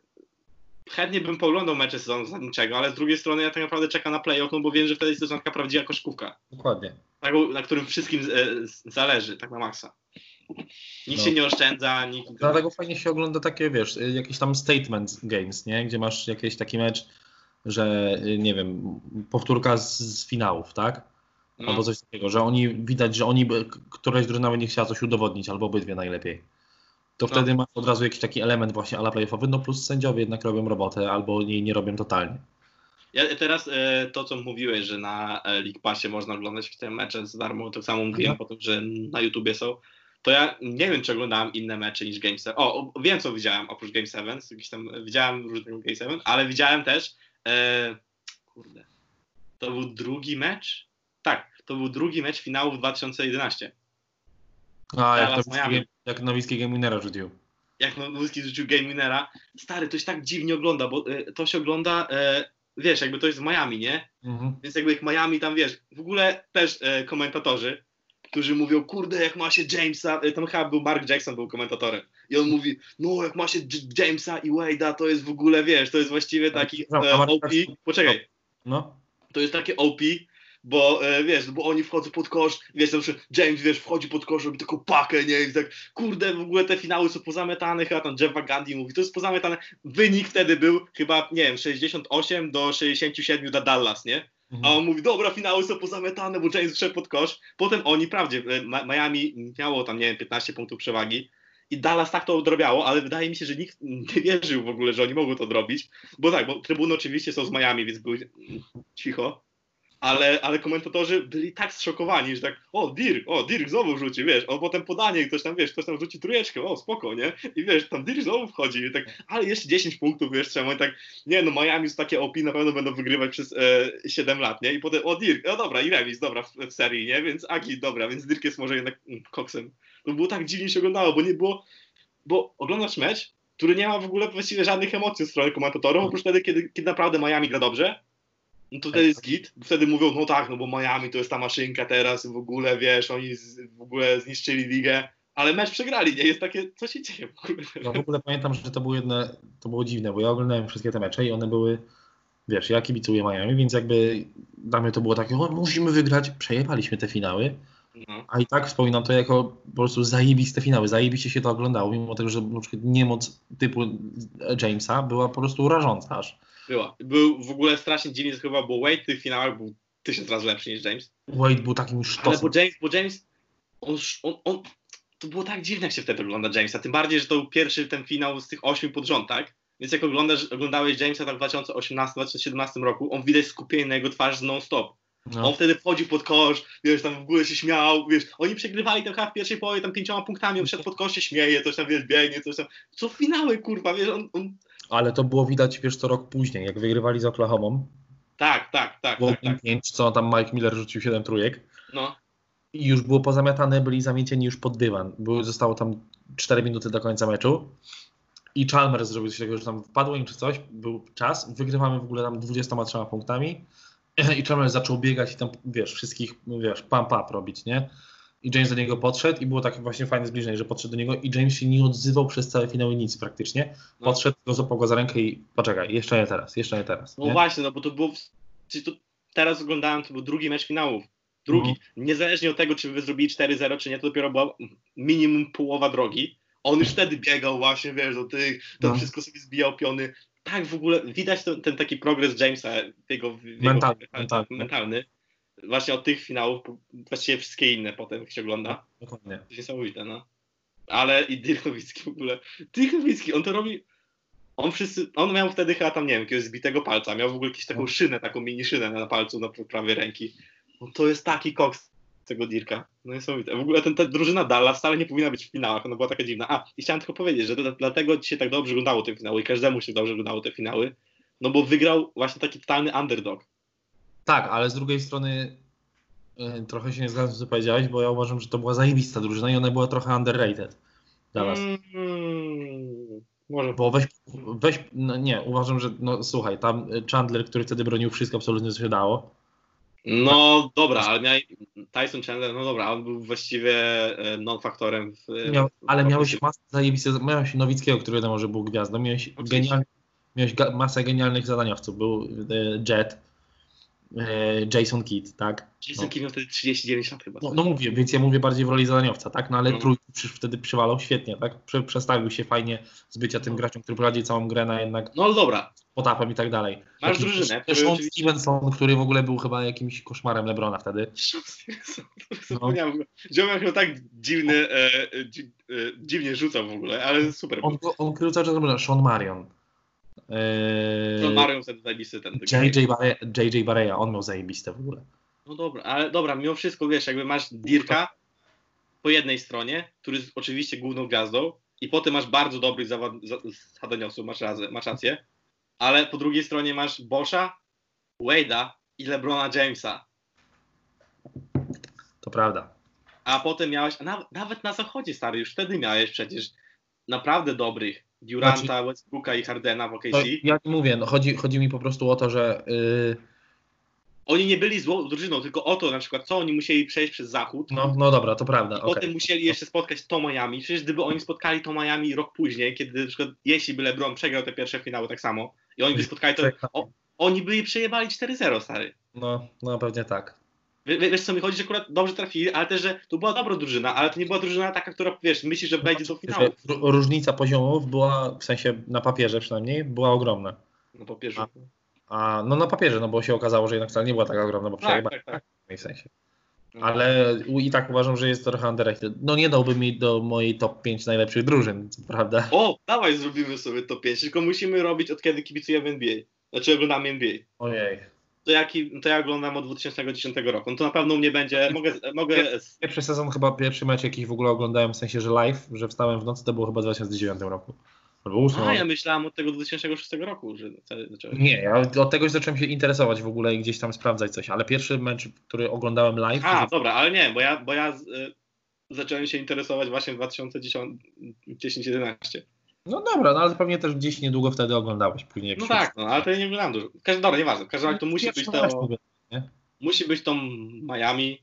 chętnie bym pooglądał mecze sezonu zasadniczego, ale z drugiej strony ja tak naprawdę czekam na play-off, no bo wiem, że wtedy jest to taka prawdziwa koszykówka. Dokładnie. Taką, na którym wszystkim zależy, tak na maksa. Nikt no. się nie oszczędza. Nikt... Dlatego fajnie się ogląda takie, wiesz, jakieś tam statement games, nie? Gdzie masz jakiś taki mecz, że nie wiem, powtórka z, z finałów, tak? No. Albo coś takiego, że oni, widać, że oni, któraś drużyna by nie chciała coś udowodnić, albo obydwie najlepiej. To no. wtedy masz od razu jakiś taki element właśnie ala playoffowy, no plus sędziowie jednak robią robotę, albo jej nie robią totalnie. Ja teraz e, to, co mówiłeś, że na League Passie można oglądać te mecze za darmo, to samo mówiłem mhm. po tym, że na YouTubie są. To ja nie wiem, czy oglądałem inne mecze niż Game siedem. O, wiem, co widziałem oprócz Game siedem, jakiś tam widziałem różnego Game siedem, ale widziałem też, e, kurde, to był drugi mecz? Tak, to był drugi mecz finału w dwa tysiące jedenastym. A, jak, to Miami. Jak Nowicki Game Winnera rzucił. Jak Nowicki rzucił Game Winnera. Stary, to się tak dziwnie ogląda, bo y, to się ogląda, y, wiesz, jakby to jest w Miami, nie? Mhm. Więc jakby jak Miami tam, wiesz, w ogóle też y, komentatorzy, którzy mówią, kurde, jak ma się Jamesa, y, tam chyba był Mark Jackson, był komentatorem. I on mówi, no, jak ma się J- Jamesa i Wade'a, to jest w ogóle, wiesz, to jest właściwie taki y, O P. Poczekaj. No. To jest takie O P. Bo e, wiesz, bo oni wchodzą pod kosz, wiesz, zawsze James, wiesz, wchodzi pod kosz, robi taką pakę, nie, i tak, kurde, w ogóle te finały są pozamiatane, chyba tam Jeff Gandhi mówi, to jest pozamiatane, wynik wtedy był chyba, nie wiem, sześćdziesiąt osiem do sześćdziesięciu siedmiu dla Dallas, nie, mhm. a on mówi, dobra, finały są pozamiatane, bo James wszedł pod kosz, potem oni, prawdzie, Miami miało tam, nie wiem, piętnaście punktów przewagi, i Dallas tak to odrobiało, ale wydaje mi się, że nikt nie wierzył w ogóle, że oni mogą to odrobić, bo tak, bo trybuny oczywiście są z Miami, więc były cicho. Ale, ale komentatorzy byli tak zszokowani, że tak, o Dirk, o Dirk znowu rzuci, wiesz, o potem podanie, ktoś tam, wiesz, ktoś tam rzuci trójeczkę, o spoko, nie? I wiesz, tam Dirk znowu wchodzi, i tak, ale jeszcze dziesięć punktów, wiesz, czemu? I tak, nie no, Miami jest takie O P, na pewno będą wygrywać przez e, siedem lat, nie? I potem, o Dirk, no dobra, i remis, dobra, w, w serii, nie? Więc Aki, dobra, więc Dirk jest może jednak mm, koksem. To było tak dziwnie się oglądało, bo nie było, bo oglądasz mecz, który nie ma w ogóle właściwie żadnych emocji ze strony komentatorów, oprócz wtedy, kiedy, kiedy naprawdę Miami gra dobrze. No to wtedy jest git, wtedy mówią, no tak, no bo Miami to jest ta maszynka teraz, w ogóle, wiesz, oni z, w ogóle zniszczyli ligę, ale mecz przegrali, nie, jest takie, co się dzieje w ogóle. No w ogóle pamiętam, że to było jedne, to było dziwne, bo ja oglądałem wszystkie te mecze i one były, wiesz, ja kibicuję Miami, więc jakby dla mnie to było takie, no musimy wygrać, przejebaliśmy te finały, no. a i tak wspominam to jako po prostu zajebiste finały, zajebiście się to oglądało, mimo tego, że na przykład niemoc typu Jamesa była po prostu rażąca aż. Była. Był w ogóle strasznie dziwnie, to chyba było Wade w tych finałach, był tysiąc razy lepszy niż James. Wade był takim już sztosem. Ale bo James, bo James on, on, on, to było tak dziwne, jak się wtedy ogląda Jamesa, tym bardziej, że to był pierwszy ten finał z tych ośmiu pod rząd, tak? Więc jak oglądasz, oglądałeś Jamesa tak w dwa tysiące osiemnastym dwa tysiące siedemnastym roku, on widać skupienie na jego twarz non-stop. No. On wtedy wchodził pod kosz, wiesz, tam w ogóle się śmiał, wiesz, oni przegrywali tam chyba w pierwszej połowie tam pięcioma punktami, on wszedł pod kosz, się śmieje, coś tam, wiesz, biegnie, coś tam, co finały, kurwa, wiesz, on... on... Ale to było widać, wiesz, co rok później, jak wygrywali z Oklahomą. Tak, tak, tak. Było tak, tak. pięć, co tam Mike Miller rzucił siedem trójek. No. I już było pozamiatane, byli zamiecieni już pod dywan. Były, zostało tam cztery minuty do końca meczu. I Chalmers zrobił coś takiego, że tam wpadło im czy coś, był czas, wygrywamy w ogóle tam dwudziestoma trzema punktami. I Chalmers zaczął biegać i tam, wiesz, wszystkich, wiesz, pump up robić, nie? I James do niego podszedł i było takie właśnie fajne zbliżenie, że podszedł do niego i James się nie odzywał przez cały finał i nic praktycznie. Podszedł, go złapał go za rękę i poczekaj, jeszcze nie teraz, jeszcze nie teraz. Nie? No właśnie, no bo to było, to teraz oglądałem, to był drugi mecz finałów, drugi. Mhm. Niezależnie od tego, czy wy zrobili cztery zero czy nie, to dopiero była minimum połowa drogi. On już wtedy biegał właśnie, wiesz, do tych, to no. wszystko sobie zbijał piony. Tak w ogóle, widać ten, ten taki progres Jamesa, jego, jego mentalny. mentalny. mentalny. Właśnie od tych finałów, właściwie wszystkie inne potem, jak się ogląda. Dokładnie. To jest niesamowite, no. Ale i Dirk Nowicki w ogóle. Dirk Nowicki, on to robi... On wszyscy, on miał wtedy chyba tam, nie wiem, jakiegoś zbitego palca. Miał w ogóle jakąś taką szynę, taką mini szynę na palcu, na prawej ręki. No to jest taki koks tego Dirka. No niesamowite. W ogóle ten, ta drużyna Dallas wcale nie powinna być w finałach. Ona była taka dziwna. A, i chciałem tylko powiedzieć, że to, dlatego się tak dobrze oglądało te finały i każdemu się dobrze oglądało te finały. No bo wygrał właśnie taki totalny underdog. Tak, ale z drugiej strony y, trochę się nie zgadzam z tym, co powiedziałeś, bo ja uważam, że to była zajebista drużyna i ona była trochę underrated dla nas. Mm, może. Bo weź, weź no nie, uważam, że no słuchaj, tam Chandler, który wtedy bronił wszystko absolutnie, co się dało. No tak. dobra, ale miał Tyson Chandler, no dobra, on był właściwie non-faktorem. W, miał, ale w miałeś masę zajebistych, miałeś Nowickiego, który wiadomo, że był gwiazdą, miałeś genialny. miałeś masę genialnych zadaniowców. Był Jet, Jason Kidd, tak? Jason no. Kidd miał wtedy trzydzieści dziewięć lat chyba. No, no mówię, więc ja mówię bardziej w roli zadaniowca, tak? No ale no. Trójki wtedy przywalał świetnie, tak? Przestawił się fajnie z bycia tym graczem, który prowadzi całą grę na jednak... No dobra. Potapem i tak dalej. Masz Taki drużynę. Sean Stevenson, który w ogóle był chyba jakimś koszmarem LeBrona wtedy. Sean Stevenson, zapomniałem go. Ziomek miał tak dziwny, e, dzi, e, dziwnie rzucał w ogóle, ale super. On, on krył cały czas LeBrona. Sean Marion. Eee, Sean Marion wtedy zajebisty ten. J J Barea, on miał zajebiste w ogóle. No dobra, ale dobra, mimo wszystko wiesz, jakby masz Dirka po jednej stronie, który jest oczywiście główną gwiazdą i potem masz bardzo dobrych zadaniowców, masz, masz rację. Ale po drugiej stronie masz Bosha, Wade'a i LeBrona Jamesa. To prawda. A potem miałeś, a nawet, nawet na zachodzie stary, już wtedy miałeś przecież naprawdę dobrych Duranta, znaczy, Westbrooka i Hardena w O K C. Ja nie mówię, no chodzi, chodzi mi po prostu o to, że... Yy... Oni nie byli złą drużyną, tylko o to na przykład, co oni musieli przejść przez zachód. No, no dobra, to prawda. I okay. Potem musieli jeszcze spotkać to Miami. Przecież gdyby oni spotkali to Miami rok później, kiedy na przykład, jeśli by LeBron przegrał te pierwsze finały tak samo, i oni by spotkali to, o, oni by je przejebali cztery zero, stary. No, no pewnie tak. W, wiesz co mi chodzi, że akurat dobrze trafili, ale też, że to była dobra drużyna, ale to nie była drużyna taka, która, wiesz, myśli, że wejdzie do finału. Różnica poziomów była, w sensie na papierze przynajmniej, była ogromna. Na papierze. A, a, no na papierze, no bo się okazało, że jednak wcale nie była taka ogromna, bo przejebali. Tak, tak, tak. W sensie. Ale i tak uważam, że jest trochę underrated. No nie dałbym mi do mojej top pięć najlepszych drużyn, prawda? O, dawaj zrobimy sobie top pięć, tylko musimy robić od kiedy kibicujemy N B A. Znaczy oglądamy N B A. Ojej. To, jaki, to ja oglądam od dwa tysiące dziesiątego roku. No to na pewno u mnie będzie... Mogę, mogę... Pierwszy sezon chyba, pierwszy mecz jakiś w ogóle oglądałem, w sensie, że live, że wstałem w nocy, to było chyba w dwa tysiące dziewiątym roku. A ja myślałem od tego dwa tysiące szóstego roku, że zacząłem. Nie, ja od tego zacząłem się interesować w ogóle i gdzieś tam sprawdzać coś, ale pierwszy mecz, który oglądałem live... A, to... dobra, ale nie, bo ja, bo ja y, zacząłem się interesować właśnie w dwa tysiące dziesiątym, dwa tysiące jedenastym. No dobra, no ale pewnie też gdzieś niedługo wtedy oglądałeś później. No tak, no, ale to ja nie oglądałem dużo. Każ, dobra, nieważne, w każdym razie to musi ja być to... Nie? Musi być to Miami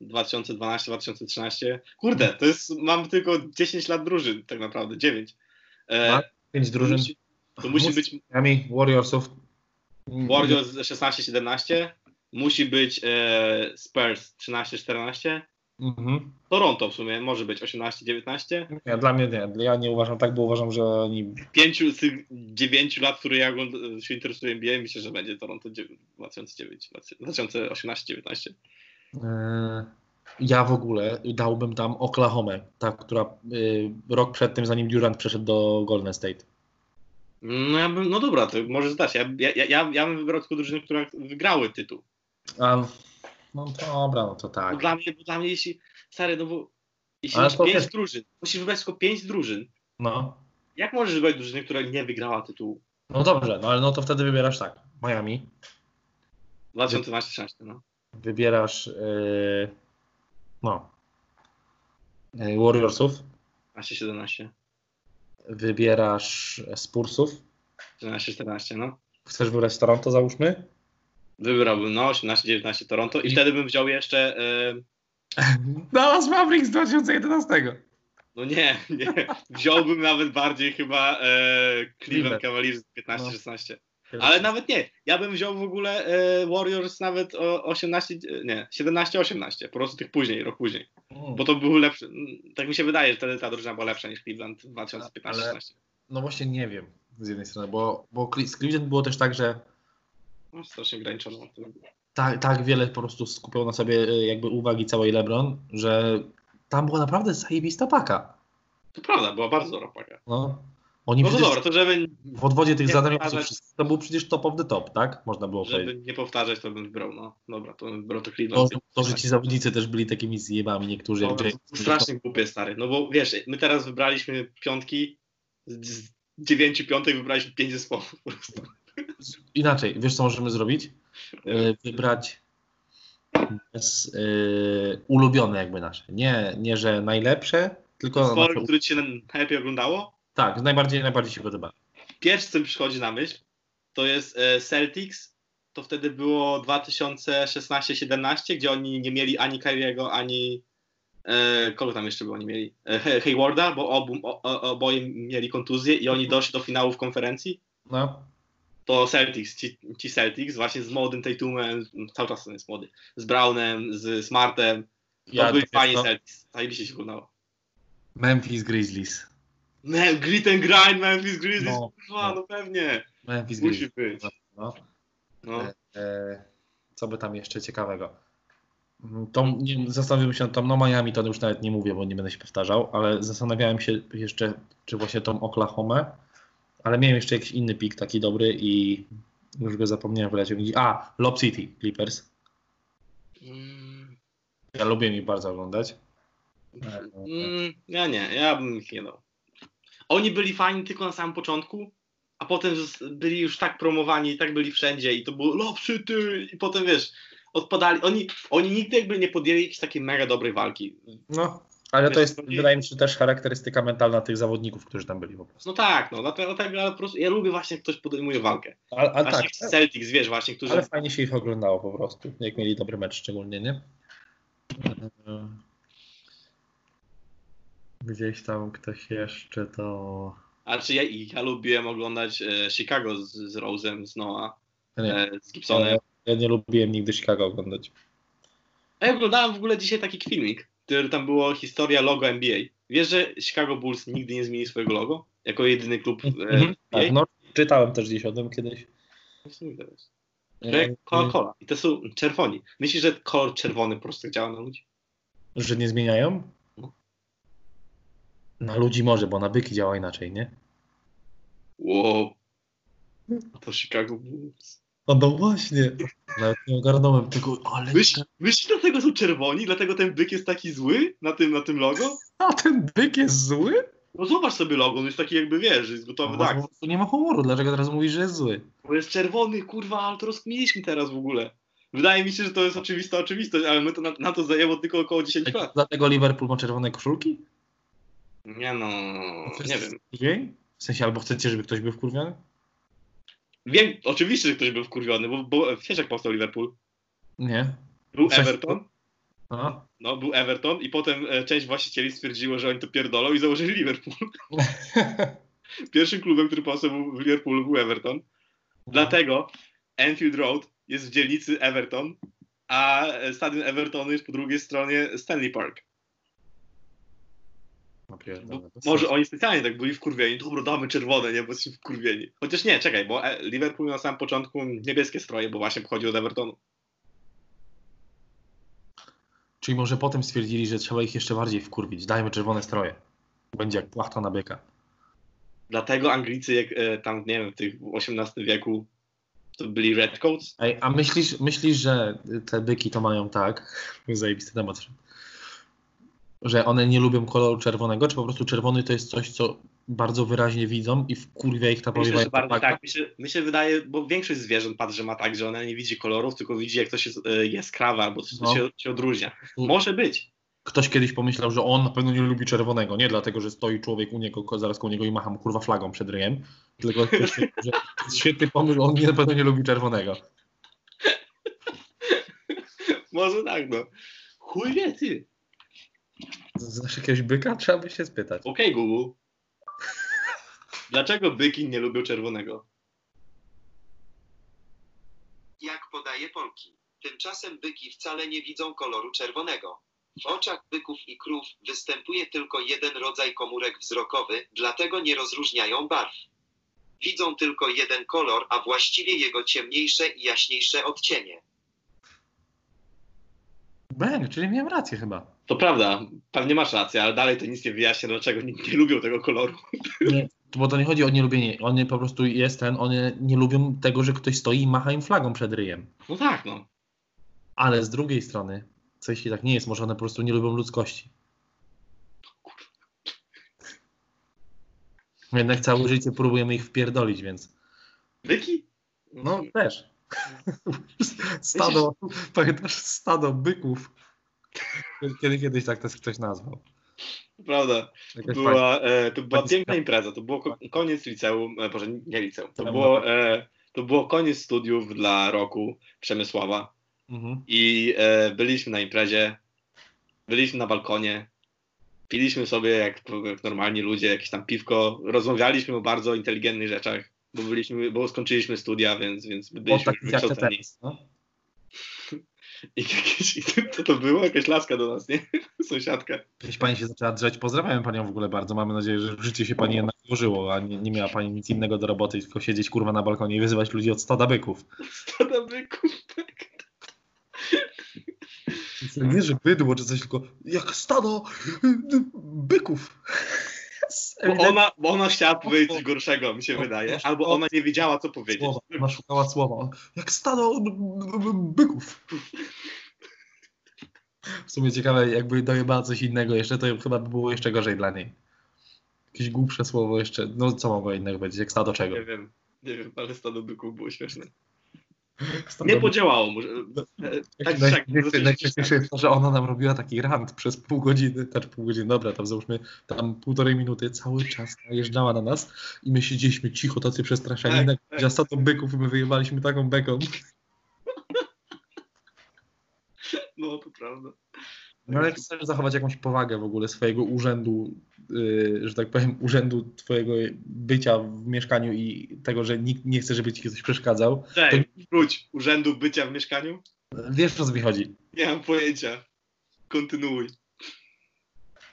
dwa tysiące dwunasty dwa tysiące trzynasty. Kurde, to jest, mam tylko dziesięć lat drużyn tak naprawdę, dziewięć. E, pięć drużyn. To musi, to musi być Miami, Warriorsów. Warriors szesnaście siedemnaście. Musi być e, Spurs trzynaście czternaście. Mm-hmm. Toronto w sumie może być osiemnaście dziewiętnaście. Ja, dla mnie nie. Ja nie uważam tak, bo uważam, że oni... Pięciu z tych dziewięciu lat, które ja się interesuję N B A, myślę, że będzie Toronto dwa tysiące dziewięć dwa tysiące osiemnaście dziewiętnaście. E... Ja w ogóle dałbym tam Oklahomę, ta, która y, rok przed tym, zanim Durant przeszedł do Golden State. No, ja bym, no dobra, to może zdać. Ja, ja, ja, ja bym wybrał tylko drużyny, które wygrały tytuł. A, no dobra, no to tak. Bo dla, mnie, bo dla mnie, jeśli, stary, no bo jeśli masz pięć też... drużyn, musisz wybrać tylko pięć drużyn. No. Jak możesz wybrać drużyny, która nie wygrała tytułu? No dobrze, no ale no to wtedy wybierasz tak, Miami. dwa tysiące dwunasty dwa tysiące trzynasty, no. Wybierasz... Yy... No. Warriorsów. dwanaście siedemnaście. Wybierasz Spursów. trzynaście czternaście, no. Chcesz wybrać Toronto, załóżmy? Wybrałbym, no, osiemnaście dziewiętnaście Toronto i, I... wtedy bym wziął jeszcze... Y... Dallas Mavericks dwa tysiące jedenastego. No nie, nie. Wziąłbym nawet bardziej chyba y... Cleveland Cavaliers piętnaście szesnaście. No. Ale nawet nie. Ja bym wziął w ogóle y, Warriors nawet o osiemnaście, nie, siedemnaście osiemnaście, po prostu tych później, rok później. Mm. Bo to był lepszy, tak mi się wydaje, że wtedy ta drużyna była lepsza niż Cleveland dwa tysiące piętnaście szesnaście. No właśnie nie wiem, z jednej strony, bo, bo z Cleveland było też tak, że no, strasznie graniczono. Tak, tak wiele po prostu skupiał na sobie jakby uwagi całej LeBron, że tam była naprawdę zajebista paka. To prawda, była bardzo dobra paka. No. Oni no to dobra, to żeby w odwodzie tych zadań to był przecież top of the top, tak? Można było żeby powiedzieć. Żeby nie powtarzać, to bym wybrał, no. Dobra, to bym wybrał to Cleveland. To, to, że ci zawodnicy też byli takimi zjebami niektórzy. No, jak strasznie głupie, stary. No bo wiesz, my teraz wybraliśmy piątki, z dziewięciu piątek wybraliśmy pięć zespołów. Inaczej, wiesz co możemy zrobić? Wybrać bez, y, ulubione jakby nasze. Nie, nie że najlepsze, tylko... Zespoły, które ci się najlepiej oglądało? Tak, najbardziej najbardziej się podoba. Pierwszy, co mi przychodzi na myśl, to jest Celtics. To wtedy było dwa tysiące szesnaście siedemnaście, gdzie oni nie mieli ani Kyrie'ego, ani... E, kogo tam jeszcze by oni mieli? E, Haywarda, bo obu, o, oboje mieli kontuzję i oni doszli do finału w konferencji. No. to Celtics, ci, ci Celtics właśnie z młodym Tatumem, cały czas on jest młody, z Brownem, z Smartem, to ja, byli fajni Celtics, zajebiście się gównało. Memphis Grizzlies. Mem, grit and grind, Memphis Grizzlies, no, kurwa, no. no pewnie. Memphis Musi Grizzlies. Być. No. No. E, e, co by tam jeszcze ciekawego? Tom, nie, zastanawiam się nad Tom, no Miami to już nawet nie mówię, bo nie będę się powtarzał, ale zastanawiałem się jeszcze, czy właśnie tą Oklahomę, ale miałem jeszcze jakiś inny pik taki dobry i już go zapomniałem wyleciał. A, Lob City Clippers. Mm. Ja lubię ich bardzo oglądać. Mm, ja nie, ja bym ich nie dał. Oni byli fajni tylko na samym początku, a potem byli już tak promowani i tak byli wszędzie i to było Lob City i potem wiesz, odpadali. Oni, oni nigdy jakby nie podjęli jakiejś takiej mega dobrej walki. No, ale wiesz, to jest, i... wydaje mi się, też charakterystyka mentalna tych zawodników, którzy tam byli po prostu. No tak, no dlatego, dlatego ale po prostu ja lubię właśnie, jak ktoś podejmuje walkę. A, a tak, Celtics, wiesz właśnie, którzy... Ale fajnie się ich oglądało po prostu, jak mieli dobry mecz szczególnie, nie? Gdzieś tam ktoś jeszcze to... A czy ja, ja lubiłem oglądać e, Chicago z, z Rose'em, z Noah, e, z Gibsonem. Ja, ja nie lubiłem nigdy Chicago oglądać. A ja oglądałem w ogóle dzisiaj taki filmik, który tam było historia logo N B A. Wiesz, że Chicago Bulls nigdy nie zmienili swojego logo? Jako jedyny klub e, N B A? Tak, no, czytałem też gdzieś o tym kiedyś. Że Coca-Cola. I to są czerwoni. Myślisz, że kolor czerwony po prostu działa na ludzi? Że nie zmieniają? Na ludzi może, bo na byki działa inaczej, nie? Wow. To Chicago Bulls. No, no właśnie. Nawet nie ogarnąłem tego, ale... Myślisz, myśl, dlatego są czerwoni? Dlatego ten byk jest taki zły na tym, na tym logo? A ten byk jest zły? No zobacz sobie logo, on jest taki jakby, wiesz, jest gotowy, no, tak. To nie ma humoru, dlaczego teraz mówisz, że jest zły? Bo jest czerwony, kurwa, ale to rozkminiliśmy teraz w ogóle. Wydaje mi się, że to jest oczywista oczywistość, ale my to na, na to zajęło tylko około dziesięć lat. Dlatego Liverpool ma czerwone koszulki? Nie no, nie wiem. W sensie, albo chcecie, żeby ktoś był wkurwiony? Wiem, oczywiście, że ktoś był wkurwiony, bo, bo wiesz, jak powstał Liverpool? Nie. Był Everton. Aha. No, był Everton i potem część właścicieli stwierdziło, że oni to pierdolą i założyli Liverpool. Pierwszym klubem, który powstał w Liverpoolu, był Everton. Dlatego Anfield Road jest w dzielnicy Everton, a stadion Evertonu jest po drugiej stronie Stanley Park. Bo może oni specjalnie tak byli wkurwieni, dobra, damy czerwone, nie, bo jesteśmy wkurwieni. Chociaż nie, czekaj, bo Liverpool na samym początku niebieskie stroje, bo właśnie pochodził od Evertonu. Czyli może potem stwierdzili, że trzeba ich jeszcze bardziej wkurwić, dajmy czerwone stroje. Będzie jak płachta na byka. Dlatego Anglicy, jak tam, nie wiem, w tych osiemnastym wieku to byli redcoats. Ej, a myślisz, myślisz, że te byki to mają tak? Zajebisty temat. Że one nie lubią koloru czerwonego, czy po prostu czerwony to jest coś, co bardzo wyraźnie widzą i wkurwia ich ta powiewa. Tak, tak. Mi, się, mi się wydaje, bo większość zwierząt patrzy ma tak, że ona nie widzi kolorów, tylko widzi, jak coś jest y, jaskrawe albo coś no. się, się odróżnia. Może być. Ktoś kiedyś pomyślał, że on na pewno nie lubi czerwonego, nie dlatego, że stoi człowiek u niego, zaraz koło niego i macham kurwa flagą przed ryjem, tylko ktoś, że to jest świetny pomysł, on nie, na pewno nie lubi czerwonego. Może tak, no. Chuj wie, ty. Znasz jakiegoś byka? Trzeba by się spytać. Okej, okay, Google. Dlaczego byki nie lubią czerwonego? Jak podaje Polki, tymczasem byki wcale nie widzą koloru czerwonego. W oczach byków i krów występuje tylko jeden rodzaj komórek wzrokowy, dlatego nie rozróżniają barw. Widzą tylko jeden kolor, a właściwie jego ciemniejsze i jaśniejsze odcienie. Ben, czyli miałem rację chyba. To prawda, pewnie masz rację, ale dalej to nic nie wyjaśnia, dlaczego nie, nie lubią tego koloru. Nie, bo to nie chodzi o nielubienie, oni po prostu jest ten, one nie lubią tego, że ktoś stoi i macha im flagą przed ryjem. No tak, no. Ale z drugiej strony, co jeśli tak nie jest, może one po prostu nie lubią ludzkości. Jednak całe życie próbujemy ich wpierdolić, więc... Byki? No też. Stado, pamiętasz, stado byków. Kiedy kiedyś tak to ktoś nazwał. Prawda. Była, e, to była piękna impreza. To było ko- koniec liceum, e, boże, nie liceum. To było, e, to było koniec studiów dla roku Przemysława. Mhm. I e, byliśmy na imprezie, byliśmy na balkonie, piliśmy sobie jak, jak normalni ludzie jakieś tam piwko, rozmawialiśmy o bardzo inteligentnych rzeczach. bo byliśmy, bo skończyliśmy studia, więc, więc byliśmy tak wykształceni. No? I, jakieś, i to, to było jakaś laska do nas, nie? Sąsiadka. Jakaś pani się zaczęła drzeć. Pozdrawiam panią w ogóle bardzo. Mamy nadzieję, że życie się pani jednak ułożyło, a nie, nie miała pani nic innego do roboty, tylko siedzieć kurwa na balkonie i wyzywać ludzi od stada byków. Stada byków, tak. Nie, że bydło czy coś, tylko jak stado byków. Bo ona, bo ona chciała powiedzieć coś gorszego, mi się wydaje. Albo ona nie wiedziała, co powiedzieć. Słowa. Ona szukała słowa. Jak stado byków. W sumie ciekawe, jakby dojebała coś innego jeszcze, to chyba by było jeszcze gorzej dla niej. Jakieś głupsze słowo jeszcze. No co mogło innego powiedzieć? Jak stado czego? Nie wiem, nie wiem, ale stado byków było śmieszne. Nie podziałało. Może... Tak, tak, najczęściej jest to, że ona nam robiła taki rant przez pół godziny, znaczy pół godziny, dobra, tam załóżmy tam półtorej minuty, cały czas najeżdżała na nas i my siedzieliśmy cicho, tacy przestraszeni, tak, tak, za tak. byków i my wyjebaliśmy taką beką. No, to prawda. No ale chcesz zachować jakąś powagę w ogóle swojego urzędu, yy, że tak powiem, urzędu twojego bycia w mieszkaniu i tego, że nikt nie chce, żeby ci coś przeszkadzał. Ej, to... wróć, urzędu bycia w mieszkaniu? Wiesz, o co mi chodzi. Nie mam pojęcia. Kontynuuj.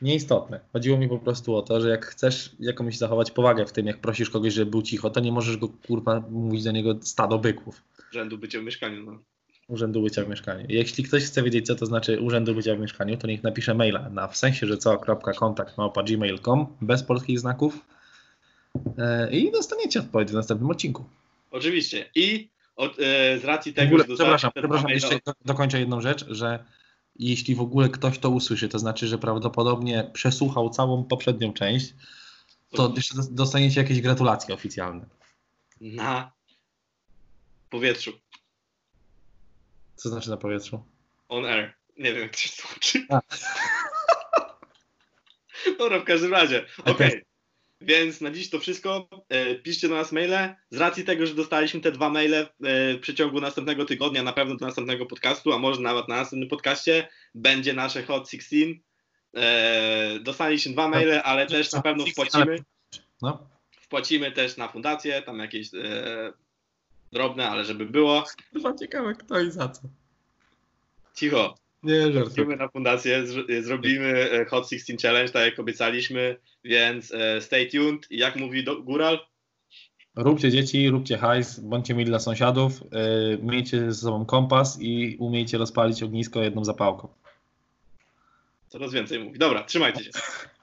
Nieistotne. Chodziło mi po prostu o to, że jak chcesz jakąś zachować powagę w tym, jak prosisz kogoś, żeby był cicho, to nie możesz go, kurwa, mówić do niego stado byków. Urzędu bycia w mieszkaniu, no. Urzędu Bycia w Mieszkaniu. Jeśli ktoś chce wiedzieć, co to znaczy Urzędu Bycia w Mieszkaniu, to niech napisze maila na w sensie, że co kropka kontakt małpa gmail kropka com bez polskich znaków yy, i dostaniecie odpowiedź w następnym odcinku. Oczywiście. I od, yy, z racji tego... W ogóle, że przepraszam, przepraszam jeszcze do... dokończę jedną rzecz, że jeśli w ogóle ktoś to usłyszy, to znaczy, że prawdopodobnie przesłuchał całą poprzednią część, to jeszcze dostaniecie jakieś gratulacje oficjalne. Na powietrzu. Co znaczy na powietrzu? On air. Nie wiem, jak to się tłumaczy. Dobra, w każdym razie. Okej. Okay. Więc na dziś to wszystko. E, piszcie do nas maile. Z racji tego, że dostaliśmy te dwa maile e, w przeciągu następnego tygodnia, na pewno do następnego podcastu, a może nawet na następnym podcaście, będzie nasze Hot szesnaście. E, dostaliśmy dwa maile, ale też na pewno wpłacimy. No. Wpłacimy też na fundację, tam jakieś... E, drobne, ale żeby było. Chyba ciekawe, kto i za co. Cicho. Nie żartuję. Zrobimy na fundację, zr- zrobimy Hot szesnaście Challenge, tak jak obiecaliśmy, więc e, stay tuned. I jak mówi do- Góral? Róbcie dzieci, róbcie hajs, bądźcie mili dla sąsiadów, e, miejcie ze sobą kompas i umiejcie rozpalić ognisko jedną zapałką. Coraz więcej mówi. Dobra, trzymajcie się.